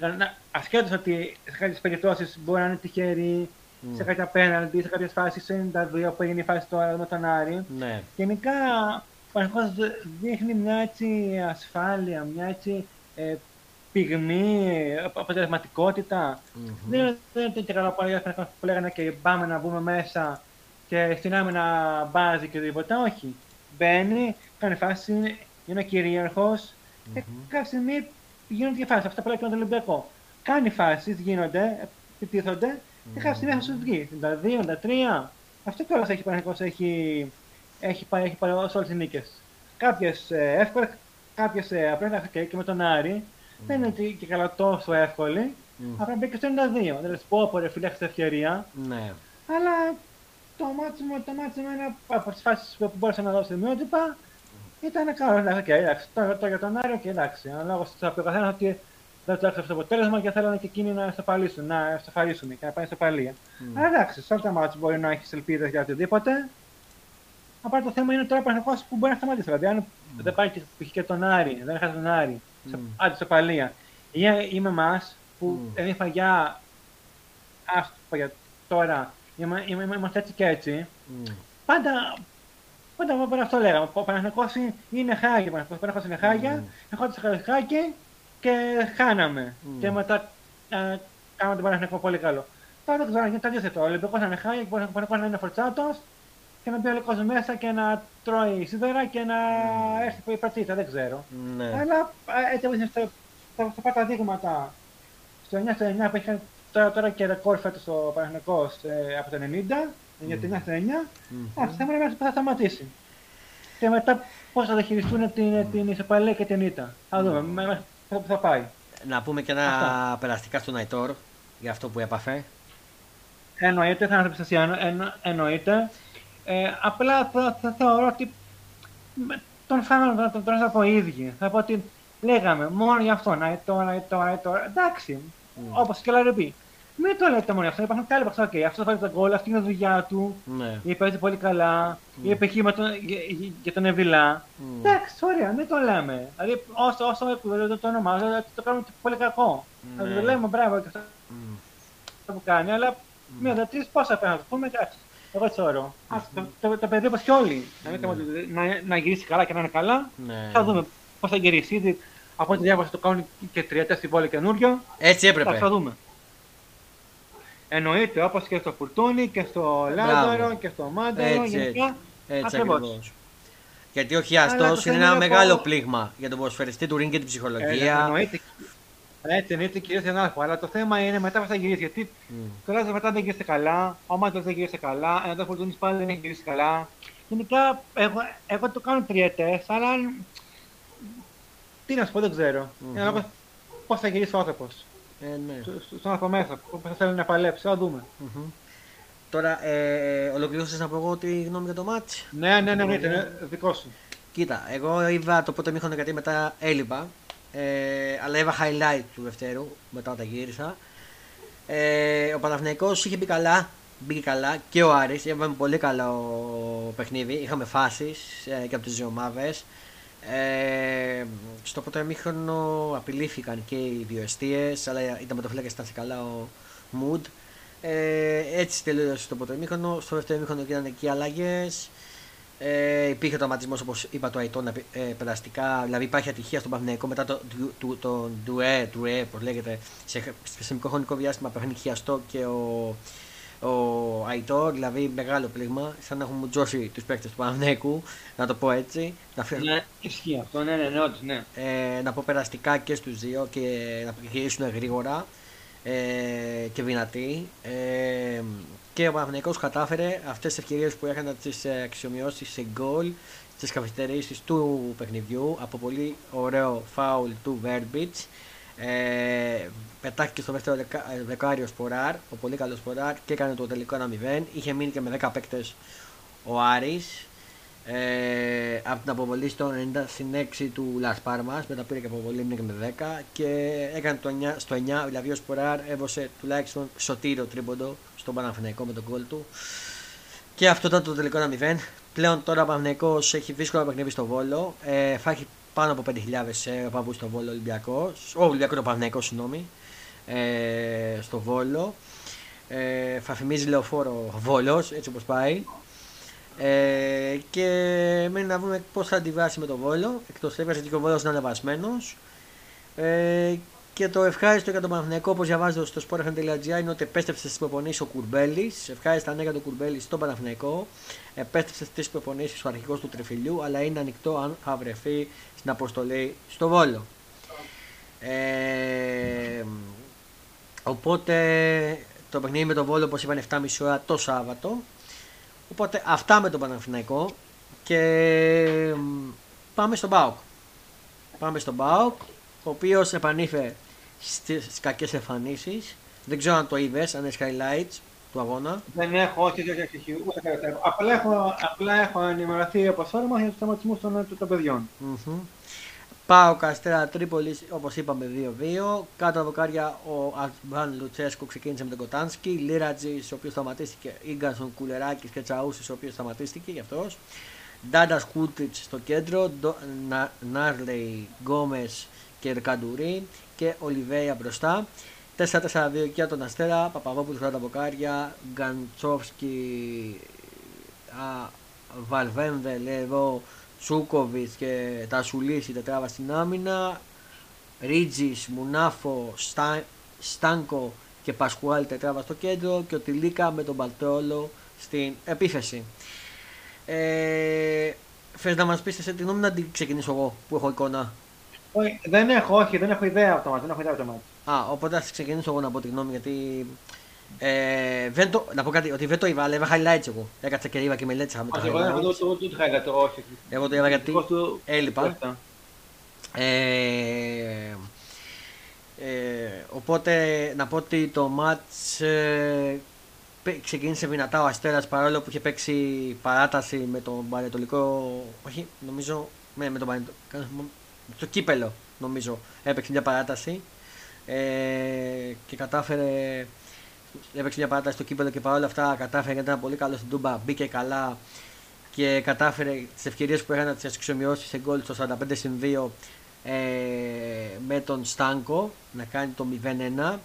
ασχέτως ότι σε κάποιες περιπτώσεις μπορεί να είναι τυχεροί, mm. σε κάποια πέναλτι, σε κάποιες φάσεις, σε ενενήντα δύο που έγινε η φάση τώρα με τον Άρη. Ναι. Γενικά, ο αρχικός δείχνει μια έτσι ασφάλεια, μια έτσι ε, πυγμή, αποτελεσματικότητα. Mm-hmm. Δεν ήταν και καλά που λέγανε και πάμε να μπούμε μέσα και στην άμυνα μπάζει και οτιδήποτε. Όχι. Μπαίνει, κάνει φάση, είναι κυρίαρχος και κάποια στιγμή γίνονται και φάσεις. Αυτά που λέγαμε τον Ολυμπιακό. Κάνει φάσεις, γίνονται, επιτίθονται και κάποια στιγμή θα σου βγει. ενενήντα δύο, ενενήντα τρία. Αυτό κιόλας έχει παρελθόν, έχει, έχει πάρει όλες τις νίκες. Κάποιες ε, εύκολες, κάποιες ε, απλά και, και με τον Άρη. Mm-hmm. Δεν είναι και καλά τόσο εύκολη. Mm-hmm. Απλά μπήκε στο ενενήντα δύο. Δεν λες πω, πω, ρε φίλε, έχεις ευκαιρία. Mm-hmm. Αλλά το μάτσο μου είναι από τις φάσεις που μπορούσα να δω σημειότυπα. Ήταν καλό, εντάξει, εντάξει, τώρα για τον Άριο και εντάξει, ανάλογα στο καθένα ότι δεν του άξιζε το αποτέλεσμα και θέλανε και εκείνοι να εσταφαλίσουν, να εσταφαλίσουν και να πάνε στο παλία. Mm. Αλλά εντάξει, σε όλα τα μάτια μπορεί να έχει ελπίδες για οτιδήποτε. Απλά το θέμα είναι τώρα πραγματικός που μπορεί να σταματήσει, δηλαδή αν mm. δεν πάει και, και τον Άρη, δεν χάσει τον Άρη, mm. άντε στο παλία. Ή, ή με εμάς που mm. εμείς παγιά, ας το πω για τώρα, είμαστε έτσι και έτσι. Mm. Πάντα, πάντα, πάντα αυτό λέγαμε. Ο Παναιτωλικός είναι χάγια. Ο Παναιτωλικός είναι χάγια. Mm. Έχω τους χάγια και χάναμε. Mm. Και μετά ε, κάναμε τον Παναιτωλικό πολύ καλό. Τώρα δεν ξέρω να γίνει το αντίθετο. Ο Ολυμπιακός να είναι χάγια και ο Παναιτωλικός να είναι φορτσάτος και να μπει ο Ολυμπιακός μέσα και να τρώει σίδερα και να mm. έρθει η πατσίτα. Δεν ξέρω. Mm. Αλλά έτσι όπως είναι στα πρώτα δείγματα. Στο εννιά εννιά που είχε τώρα, τώρα και ρεκόρ φέτος ο Παναιτωλικός ε, από το ενενήντα. Για την εννιά εννιά, αυτό θα σταματήσει. Και μετά πώς θα διαχειριστούν την, την ισοπαλία και την ήττα. Θα δούμε, μέχρι πού θα πάει. Να πούμε και ένα αυτά. Περαστικά στον Αητόρ για αυτό που έπαφε. Εννοείται, θα ανατρέψει εννοείται. Ε, απλά θα, θα θεωρώ ότι τον φάγαμε τον τρόπο από οι ίδιοι. Θα πω ότι λέγαμε μόνο για αυτόν, Αητόρ, Αητόρ, Αητόρ. Εντάξει, mm. όπως και λέει πει. Μην το λέτε μόνο για αυτό, υπάρχουν και άλλοι παίκτες. Αυτό θα βάλει τον γκολ, αυτή είναι η δουλειά του. Ναι. Η παίζει πολύ καλά. Mm. Η επιχείρημα για τον Εβιλά. Mm. Εντάξει, ωραία, μην το λέμε. Δηλαδή, όσο, όσο κουβεντιάζουμε το όνομά του, το κάνουμε και πολύ κακό. Mm. Δηλαδή, λέμε μπράβο και αυτό mm. που κάνει, αλλά mm. μία δα τρει πόσα πέρα να το πούμε, εντάξει. Εγώ έτσι ωραίο. Mm. Το, το, το παιδί όπως και όλοι. Mm. Να, να, να γυρίσει καλά και να είναι καλά. Mm. Θα δούμε πώς θα γυρίσει. Ήδη από ό,τι διάβασα το κάνουν και τριετές στην πόλη καινούριο. Έτσι έπρεπε. Εντάξει, θα δούμε. Εννοείται, όπως και στο Φουρτούνη και στο Λάζαρο και στο Μάντερο. Έτσι, γενικά, έτσι ακριβώς. Γιατί ο Χιάστος είναι ένα πω... μεγάλο πλήγμα για τον ποδοσφαιριστή του ριγκ και την ψυχολογία. Ε, εννοείται. Έτσι εννοείται κυρίως για τον Άλφα. Αλλά το θέμα είναι μετά πώς θα γυρίσει. Γιατί mm. το Λάζαρο μετά δεν γύρισε καλά, ο Μάντερος δεν γύρισε καλά, ενώ το Φουρτούνης πάλι δεν έχει γυρίσει καλά. Γενικά, εγώ, εγώ το κάνω τριετές, αλλά. Τι να σου πω, δεν ξέρω. Mm-hmm. Πώς θα γυρίσει ο άνθρωπος. Ε, ναι. Στον άνθρωπο μέσα, που θέλει να παλέψει, θα δούμε. Mm-hmm. Τώρα, ε, ολοκληρώσεις να πω εγώ τη γνώμη για το μάτς. Ναι, ναι, ναι, ναι, ναι, ναι, δικό σου. Κοίτα, εγώ είδα το πρώτο μήχρονο γιατί μετά έλειπα, ε, αλλά είδα highlight του δευτέρου, μετά όταν γύρισα. Ε, ο Παναθηναϊκός είχε μπει καλά, μπήκε καλά και ο Άρης, έβαλε πολύ καλό παιχνίδι, είχαμε φάσεις ε, και από τις δύο ομάδες. Ε, στο πρώτο ημίχρονο απειλήθηκαν και οι δύο εστίες, αλλά οι τερματοφύλακες ήταν σε καλά ο Μουντ. Ε, έτσι τελείωσε στο πρώτο ημίχρονο. Στο δεύτερο ημίχρονο γίνανε και οι αλλαγές. Ε, υπήρχε τραυματισμός, όπως είπα, του Αητόρ ε, περαστικά. Δηλαδή υπάρχει ατυχία στον Παναθηναϊκό μετά το, το, το ντουέ, ντουέ, όπως λέγεται, σε, σε μικρό χρονικό διάστημα παίρνει Χιαστό και ο, ο Αητόρ, δηλαδή μεγάλο πλήγμα, σαν να έχουμε τζώσει τους παίκτες του Παναθηναϊκού, να το πω έτσι. Ναι, ισχύει αυτό, ναι, ναι, ναι. Ε, να πω περαστικά και στους δύο και να γυρίσουν γρήγορα ε, και δυνατοί. Ε, και ο Παναθηναϊκός κατάφερε αυτές τις ευκαιρίες που έκανε να τις αξιομοιώσει σε γκολ στις καθυστερήσεις του παιχνιδιού από πολύ ωραίο φάουλ του Βέρμπιτς. Ε, πετάχθηκε στο δεύτερο δεκάριο Σποράρ, ο πολύ καλός Σποράρ, και έκανε το τελικό ένα μηδέν. Είχε μείνει και με δέκα παίκτες ο Άρης ε, από την αποβολή στο ενενήντα συν έξι του Λας Πάρμας. Μετά πήρε και αποβολή, μείνει και με δέκα και έκανε το εννιά, στο εννιά. Δηλαδή ο Σποράρ έβωσε τουλάχιστον σωτήριο τρίποντο στον Παναθηναϊκό με τον γκολ του και αυτό ήταν το τελικό ένα μηδέν. Πλέον τώρα ο Παναθηναϊκός έχει δύσκολο να παιχνίδι στο Βόλο. ε, θα έχει πάνω από πέντε χιλιάδες ε, παππού στο Βόλο Ολυμπιακός, ο Ολυμπιακός, ο Παναιτωλικός, συγγνώμη, ε, στο Βόλο. Ε, θα θυμίζει λεωφόρο Βόλος, έτσι όπως πάει. Ε, και μένει να δούμε πώς θα αντιβάσει με το Βόλο, εκτός έβγαζε και ο Βόλος είναι ανεβασμένος. Ε, και το ευχάριστο για τον Παναιτωλικό, όπως διαβάζω στο σπορ εφ εμ τελεία τζι άρ, είναι ότι επέστρεψε στις προπονήσεις ο Κουρμπέλης. Ευχάριστα νέα για τον Κουρμπέλη στον Παναιτωλικό. Επέστρεψε στις προπονήσεις ο αρχηγός του Τριφυλιού, αλλά είναι ανοιχτό αν θα βρεθεί στην αποστολή στο Βόλο. Ε, οπότε το παιχνίδι με τον Βόλο, όπως είπαν, εφτά και μισή ώρα το Σάββατο. Οπότε αυτά με τον Παναθηναϊκό και πάμε στον ΠΑΟΚ. Πάμε στον ΠΑΟΚ, ο οποίος επανήλθε στις κακές εμφανίσεις. Δεν ξέρω αν το είδες, αν έχεις highlights του αγώνα. Δεν έχω, όχι, όχι, όχι, ούτε κατάλαβα. Απλά έχω, απλά έχω ενημερωθεί από σώμα για τους τραυματισμούς των, των παιδιών. Mm-hmm. ΠΑΟΚ Αστέρα Τρίπολης, όπως είπαμε, δύο δύο. Κάτω από δοκάρια ο Αλβάν Λουτσέσκου ξεκίνησε με τον Κοτάνσκι. Λίρατζης, ο οποίος σταματήστηκε. Ίγκανσον, Κουλεράκης και Τσαούσης, ο οποίος σταματήστηκε γι' αυτός. Ντάντας Κούτριτς στο κέντρο. Νάρλεϊ, Γκόμες και Ερκαντουρί. Και Ολιβέια μπροστά. τέσσερα τέσσερα δύο για τον Αστέρα, Παπαδόπουλος χωρά τα μποκάρια, Γκαντσόφσκι, Βαλβένδε λέει εδώ, Τσούκοβιτς και Τασουλής η τετράβα στην άμυνα, Ρίτζης, Μουνάφο, Στα, Στάνκο και Πασχουάλ τετράβα στο κέντρο και ο Τιλίκα με τον Παλτρόλο στην επίθεση. Ε, Θες να μας πεις σε τι γνώμη να την ξεκινήσω εγώ που έχω εικόνα? Όχι, δεν έχω, όχι, δεν έχω ιδέα από το μάτι, δεν έχω ιδέα από το μάτι. Α, οπότε ας ξεκινήσω εγώ να πω τη γνώμη γιατί... Ε, δεν το, να πω κάτι, ότι δεν το είδα, αλλά είδα highlights εγώ. Έκατσα και είδα και μελέτησα με τα highlights. Εγώ το είδα, όχι. Εγώ το είδα γιατί έλειπα. Ε, ε, οπότε να πω ότι το μάτς ε, ξεκίνησε δυνατά ο Αστέρας παρόλο που είχε παίξει παράταση με τον Παναιτωλικό, όχι νομίζω, με, με τον Παναιτωλικό, το κύπελο νομίζω έπαιξε μια παράταση ε, και κατάφερε, έπαιξε μια παράταση στο κύπελο και παρόλα αυτά κατάφερε γιατί ήταν πολύ καλό στην Τούμπα, μπήκε καλά και κατάφερε τις ευκαιρίες που είχαν να τις εξομοιώσει σε γκολ στο σαράντα πέντε συν δύο ε, με τον Στάνκο να κάνει το μηδέν ένα.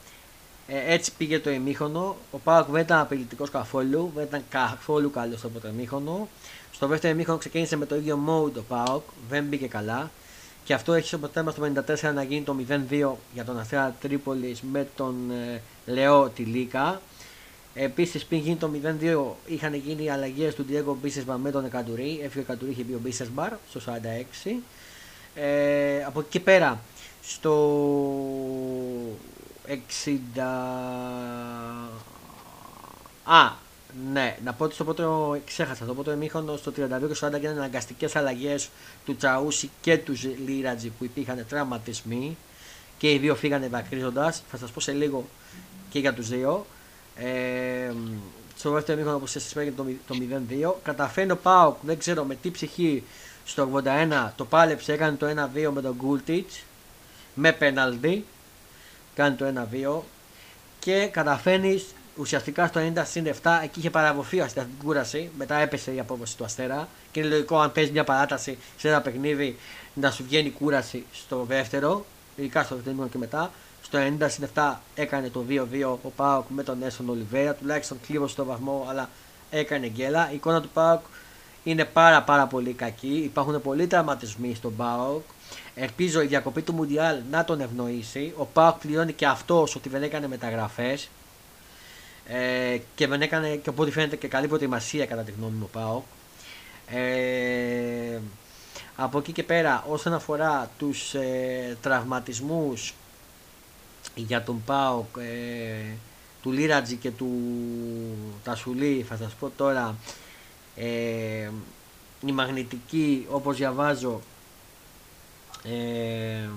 Ε, έτσι πήγε το ημίχρονο. Ο ΠΑΟΚ δεν ήταν απειλητικός καθόλου, δεν ήταν καθόλου καλός από το ημίχρονο. Στο δεύτερο ημίχρονο ξεκίνησε με το ίδιο mode ο ΠΑΟΚ, δεν μπήκε καλά. Και αυτό έχει στο αποτέλεσμα στο πενήντα τέσσερα να γίνει το μηδέν δύο για τον Αστέρα Τρίπολης με τον ε, Λεό Τιλίκα. Επίσης πριν γίνει το μηδέν δύο είχαν γίνει οι αλλαγές του Ντιέγκο Μπίσεσμπαρ με τον Εκατουρί. Έφυγε ο Εκατουρί, είχε μπει ο Μπίσεσμπαρ στο σαράντα έξι. Ε, από εκεί πέρα στο εξήντα... Α, ναι, να πω ότι στο πρώτο, ξέχασα, το πρώτο ημίχρονο στο τριάντα δύο σαράντα έγιναν αναγκαστικές αλλαγές του Τσαούσι και του Λίρατζη που υπήρχαν τραυματισμοί και οι δύο φύγανε δακρύζοντας, θα σας πω σε λίγο και για τους δύο. Ε, στο δεύτερο ημίχρονο που σας φέρνει το, το μηδέν δύο, καταφέρνει ο ΠΑΟΚ, δεν ξέρω με τι ψυχή, στο ογδόντα ένα το πάλεψε, έκανε το ένα δύο με τον Γκούλτιτς με πέναλτι, κάνει το ένα δύο και καταφέρνει ουσιαστικά στο ενενήντα συν επτά, εκεί είχε παραβωθεί ο Αστέρας την κούραση, μετά έπεσε η απόβαση του Αστέρα και είναι λογικό αν παίζει μια παράταση σε ένα παιχνίδι να σου βγαίνει κούραση στο δεύτερο, ειδικά στο δεύτερο και μετά. Στο ενενήντα συν επτά έκανε το δύο δύο ο ΠΑΟΚ με τον Έσον Ολιβέρα, τουλάχιστον κλείδωσε τον βαθμό αλλά έκανε γκέλα. Η εικόνα του ΠΑΟΚ είναι πάρα πάρα πολύ κακή, υπάρχουν πολλοί τραυματισμοί στον ΠΑΟΚ. Ελπίζω η διακοπή του Μουντιάλ να τον ευνοήσει. Ο ΠΑΟΚ πληρώνει και αυτός ότι δεν έκανε μεταγραφές ε, και δεν έκανε και οπότε φαίνεται και καλή προετοιμασία κατά τη γνώμη μου ο ΠΑΟΚ. Ε, από εκεί και πέρα όσον αφορά τους ε, τραυματισμούς για τον ΠΑΟΚ ε, του Λίρατζη και του Τασουλή θα σας πω τώρα ε, η μαγνητική όπως διαβάζω ε,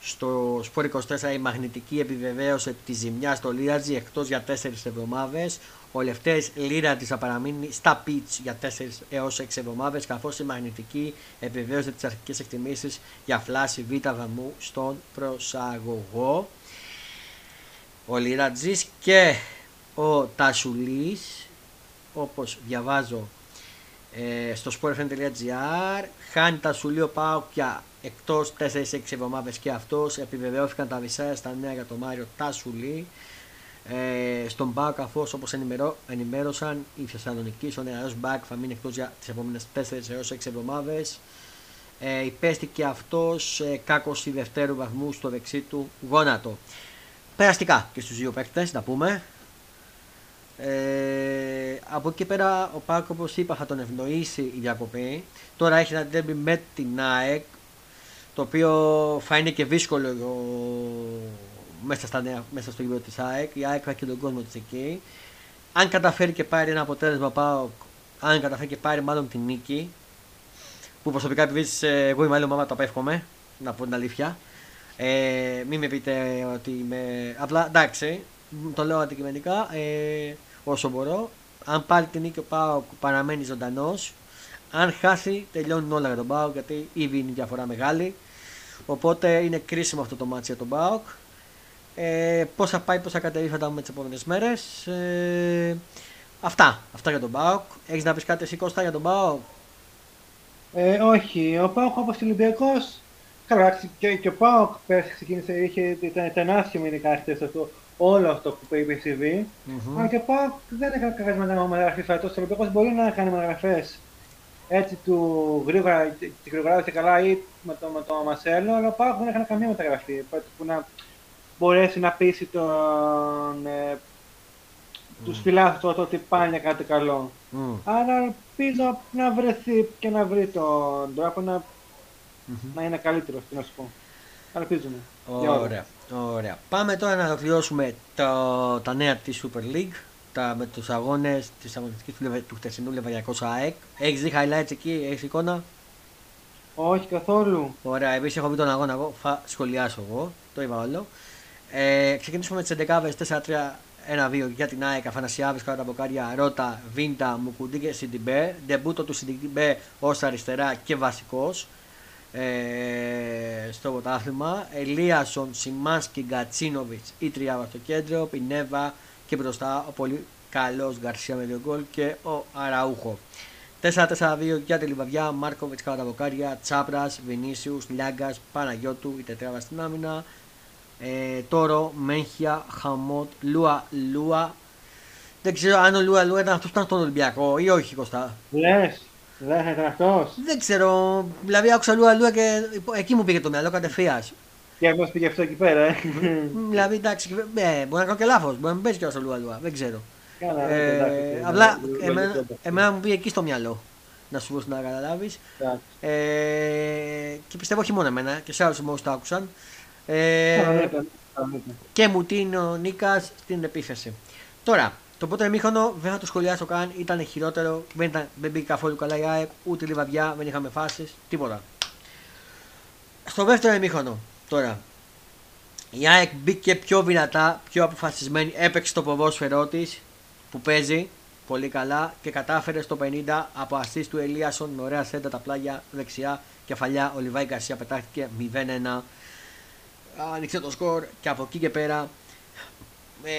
στο Σπορ είκοσι τέσσερα η μαγνητική επιβεβαίωσε τη ζημιά στο Λίρατζη εκτός για τέσσερις εβδομάδες. Ο Λευτέρης Λίρατζης θα παραμείνει στα πιτς για τέσσερις έως έξι εβδομάδες καθώς η μαγνητική επιβεβαίωσε τις αρχικές εκτιμήσεις για φλάση β' γαμμού στον προσαγωγό. Ο Λίρατζης και ο Τασουλής όπως διαβάζω ε, στο sportfm.gr χάνει Τασουλή ο ΠΑΟΚ για εκτός τέσσερις έξι εβδομάδες και αυτός επιβεβαιώθηκαν τα βυσσάρια στα νέα για τον Μάριο Τασουλή. Ε, στον ΠΑΟΚ καθώς όπως ενημερώ, ενημέρωσαν οι Θεσσαλονικοί ο νεαρός μπακ θα μείνει εκτός για τις επόμενες τέσσερις έως έξι εβδομάδες. Ε, υπέστηκε αυτός ε, κάκωση δευτέρου βαθμού στο δεξί του γόνατο. Περαστικά και στους δύο παίκτες να πούμε. Ε, από εκεί πέρα ο ΠΑΟΚ όπως είπα θα τον ευνοήσει η διακοπή. Τώρα έχει ένα ντέρμπι με την ΑΕΚ το οποίο θα είναι και δύσκολο μέσα, στα νέα, μέσα στο γήπεδο της ΑΕΚ, η ΑΕΚ και τον κόσμο της εκεί. Αν καταφέρει και πάρει ένα αποτέλεσμα ΠΑΟΚ, αν καταφέρει και πάρει μάλλον την νίκη, που προσωπικά επειδή εγώ είμαι άλλη ομάδα το απέφχομαι, να πω την αλήθεια, ε, μην με πείτε ότι είμαι, απλά εντάξει, το λέω αντικειμενικά, ε, όσο μπορώ, αν πάρει την νίκη ο ΠΑΟΚ παραμένει ζωντανός, αν χάσει τελειώνουν όλα για τον ΠΑΟΚ γιατί ήδη είναι η διαφορά μεγάλη, οπότε είναι κρίσιμο αυτό το μάτσο για τον ΠΑΟΚ. Ε, πώς θα πάει, πώς θα κατεβεί, θα τα δούμε τις επόμενες μέρες. Ε, αυτά, αυτά για τον ΠΑΟΚ. Έχεις να πεις κάτι εσύ Κώστα για τον ΠΑΟΚ? Ε, όχι, ο ΠΑΟΚ όπως και ο Ολυμπιακός Καλά, και, και ο ΠΑΟΚ ξεκίνησε, είχε, ήταν, ήταν άσχημο ειδικά αυτό, όλο αυτό που είπε η σι βι. Mm-hmm. Αλλά και ο ΠΑΟΚ δεν έκανε κακές μεταγραφές φέτος. Ο Ολυμπιακός μπορεί να κάνει μεταγραφές έτσι του γρήγορα, τη γρηγοράδωσε καλά ή με τον το Μασέλο, αλλά ο ΠΑΟΚ δεν έκανε καμία μεταγραφή που να μπορέσει να πείσει τον, ε, τους mm. φιλάθλους ότι πάνε για κάτι καλό. Mm. Άρα ελπίζω να βρεθεί και να βρει τον τρόπο να, mm-hmm. να είναι καλύτερο, τι να σου πω. Ελπίζουμε. Ωραία, ωραία. Πάμε τώρα να ολοκληρώσουμε τα νέα της Super League, τα, με τους αγώνες της αγωνιστικής του, του χτεσινού Λιβαδειακός ΑΕΚ. Έχεις δει highlights εκεί, έχεις εικόνα? Όχι καθόλου. Ωραία, επίσης έχω πει τον αγώνα εγώ, θα σχολιάσω εγώ, το είπα όλο. Ε, ξεκινήσουμε με τις εντεκάδες τέσσερα τρία ένα δύο για την ΑΕΚ. Αφανασιάδης, κάτω από μποκάρια, Ρώτα, Βίντα, Μουκουντή και Σιντιμπέ. Ντεμπούτο του Σιντιμπέ ως αριστερά και βασικός ε, στο ποτάθλημα. Ελίασον, Σιμάνσκι, Γκατσίνοβιτς ή τριάβα στο κέντρο. Πινέβα και μπροστά ο πολύ καλός Γαρσία με δύο γκολ και ο Αραούχο. τέσσερα τέσσερα δύο για τη Λιβαδιά. Μάρκοβιτς, κάτω από μποκάρια, Τσάπρας, Βινίσιους, Λιάγκας, Παναγιώτου, η τετράβα στην άμυνα. Ε, Τόρο, Μέχια, Χαμότ, Λούα, Λούα. Δεν ξέρω αν ο Λούα Λούα ήταν αυτός που ήταν στον Ολυμπιακό ή όχι, Κωστά. Λες, δεν ήταν αυτός. Δεν ξέρω, δηλαδή άκουσα Λούα Λούα και εκεί μου πήγε το μυαλό κατευθείας. Και όμως πήγε αυτό εκεί πέρα, ε. Δηλαδή εντάξει, ε, μπορεί να κάνω και λάθος, μπορεί να μην πέσει και ο Λούα Λούα, δεν ξέρω. Καλά, ε, ε, εντάξει, απλά ναι, εμένα, ναι. εμένα μου πήγε εκεί στο μυαλό. Να σου πω να καταλάβεις. Ε, και πιστεύω όχι μόνο εμένα και σε άλλους μόνος το άκουσαν. Ε, Άρα, και μου την ο Νίκας στην επίθεση. Τώρα, το πρώτο ημίχρονο δεν θα το σχολιάσω καν, ήταν χειρότερο, δεν, ήταν, δεν μπήκε καθόλου καλά η ΑΕΚ, ούτε Λιβαδιά, δεν είχαμε φάσεις, τίποτα. Στο δεύτερο ημίχρονο, τώρα, η ΑΕΚ μπήκε πιο δυνατά, πιο αποφασισμένη, έπαιξε το ποδόσφαιρό της που παίζει πολύ καλά και κατάφερε στο πενήντα από ασίστ του Ελίασον με ωραία σέντα τα πλάγια δεξιά, κεφαλιά, ο Λιβάη Γκαρσία πετάχτηκε μηδέν ένα. Άνοιξε το σκορ και από εκεί και πέρα ε,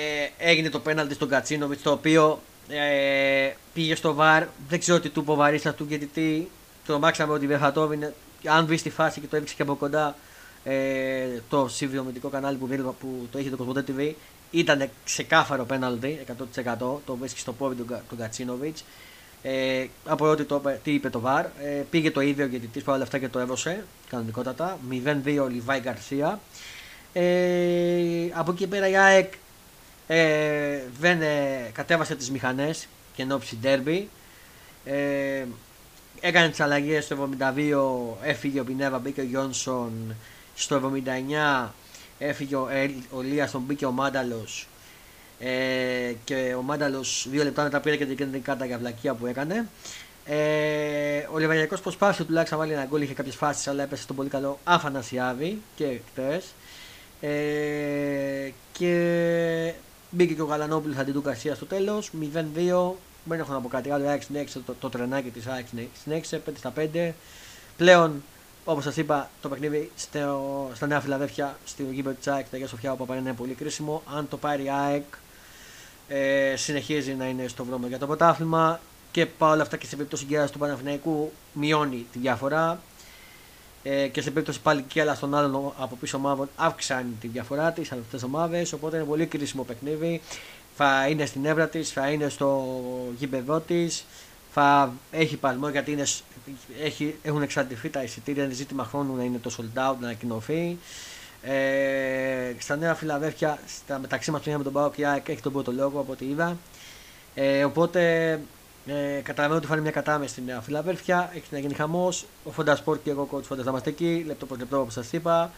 έγινε το πέναλτι στον Κατσίνοβιτς, το οποίο ε, πήγε στο βαρ. Δεν ξέρω τι του είπε ο βαρίστας του, γιατί τι, τρομάξαμε ότι δεν θα το έβινε. Αν βρει τη φάση και το έβριξε και από κοντά ε, το συμβιομητικό κανάλι που, βλέπω, που το είχε το Κοσμοτέ τι βι, ήταν ξεκάθαρο πέναλτι εκατό τοις εκατό. Το βρίσκει στο πόδι του, του Κατσίνοβιτς. Ε, από ό,τι το, τι είπε το βαρ, ε, πήγε το ίδιο γιατί τις παρόλα αυτά και το έδωσε κανονικότατα μηδέν δύο Λιβάη Γκαρσία. Ε, από εκεί πέρα η ΑΕΚ ε, δεν ε, κατέβασε τις μηχανές και ενόψει ντέρμπι. Ε, έκανε τις αλλαγές στο εβδομήντα δύο, έφυγε ο Πινέβα, μπήκε ο Γιόνσον. Στο εβδομήντα εννιά έφυγε ο, ε, ο Λίαστον, μπήκε ο Μάνταλος. Ε, και ο Μάνταλος δύο λεπτά μετά πήρε και την κέντρη κάρτα για βλακεία που έκανε. Ε, ο Λιβαδειακός προσπάθησε τουλάχιστον να βάλει ένα γκολ, είχε κάποιες φάσεις αλλά έπεσε στον πολύ καλό Αφανασιάδη και χτες. Ε, και μπήκε και ο Γαλανόπουλος αντί του Γκαρσία στο τέλος μηδέν δύο. Δεν έχω να πω κάτι άλλο. Άξι νέξε το, το τρενάκι της Άξι νέξε πέντε στα πέντε. Πλέον, όπως σας είπα, το παιχνίδι στο, στα Νέα Φιλαδέλφια, στη γήπεδο της ΑΕΚ, τα Αγία Σοφιά, ο Παπαρένα είναι πολύ κρίσιμο. Αν το πάρει η ΑΕΚ, ε, συνεχίζει να είναι στο βρώμο για το πρωτάθλημα και παρόλα αυτά και σε περίπτωση γκέλας του Παναθηναϊκού μειώνει τη διαφορά ε, και σε περίπτωση πάλι γκέλας των άλλων από πίσω ομάδων αυξάνει τη διαφορά της από αυτές τις ομάδες, οπότε είναι πολύ κρίσιμο παιχνίδι. Θα είναι στην έδρα της, θα είναι στο γήπεδό της. Θα έχει παλμό γιατί είναι, έχει, έχουν εξαντληθεί τα εισιτήρια, είναι ζήτημα χρόνου να είναι το sold out, να ανακοινωθεί. Ε, στα Νέα Φιλαδέλφια, στα μεταξύ μας που είχαμε τον ΠΑΟΚ και ΑΕΚ, έχει τον πρώτο λόγο από ό,τι είδα. Ε, οπότε ε, καταλαβαίνω ότι θα είναι μια κατάμεση στη Νέα Φιλαδέλφια, έχει να γίνει χαμός. Ο Φόντα Σπορ και εγώ, Coach Φόντα, θα είμαστε εκεί, λεπτό προς λεπτό όπως σας είπα.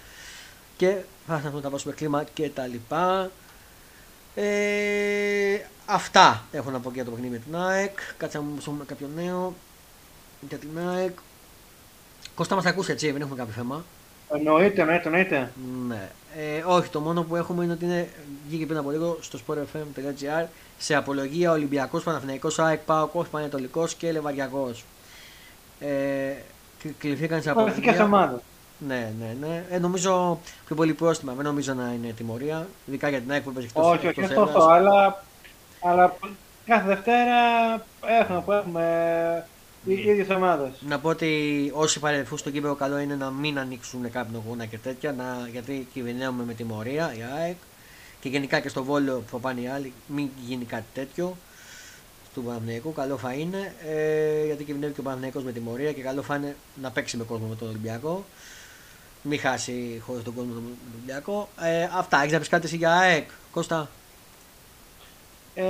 Και θα σας να δώσουμε κλίμα κτλ. Ε, αυτά έχω να πω για το παιχνίδι με την ΑΕΚ. Κάτσε να μου ψάχνουμε κάποιο νέο για την ΑΕΚ. Κώστα, μας ακούσει έτσι, δεν έχουμε κάποιο θέμα. Εννοείται, ναι, εννοείται. Ναι. Ε, όχι, το μόνο που έχουμε είναι ότι είναι, βγήκε πριν από λίγο στο sportfm.gr σε απολογία Ολυμπιακός, Παναθηναϊκός, ΑΕΚ, ΠΑΟΚ, Όφη, Παναιτωλικός και Λιβαδειακός. Ε, κληθήκαν σε απολογία. Ναι, ναι, ναι. Ε, νομίζω πιο πολύ πρόστιμα. Δεν νομίζω να είναι τιμωρία. Ειδικά για την ΑΕΚ που παίζει εκτός έδρας. Όχι, όχι, αυτό, αυτό. Αλλά, αλλά κάθε Δευτέρα έχουμε, έχουμε ίδιες ομάδες. Να πω ότι όσοι παρελθούν στο κύπελλο, καλό είναι να μην ανοίξουν κάποιον γούνα και τέτοια, να, γιατί κυβερνάμε με τιμωρία η ΑΕΚ και γενικά και στο Βόλο που θα πάνε οι άλλοι, μην γίνει κάτι τέτοιο. Του Παναιτωλικού, καλό θα είναι, ε, γιατί κυβερνάει και ο Παναιτωλικός με τιμωρία και καλό θα είναι να παίξει με κόσμο με τον Ολυμπιακό. Μην χάσει χωρίς τον κόσμο με τον Ολυμπιακό. Ε, αυτά, έχεις να πεις κάτι εσύ για ΑΕΚ, Κώστα? Ε,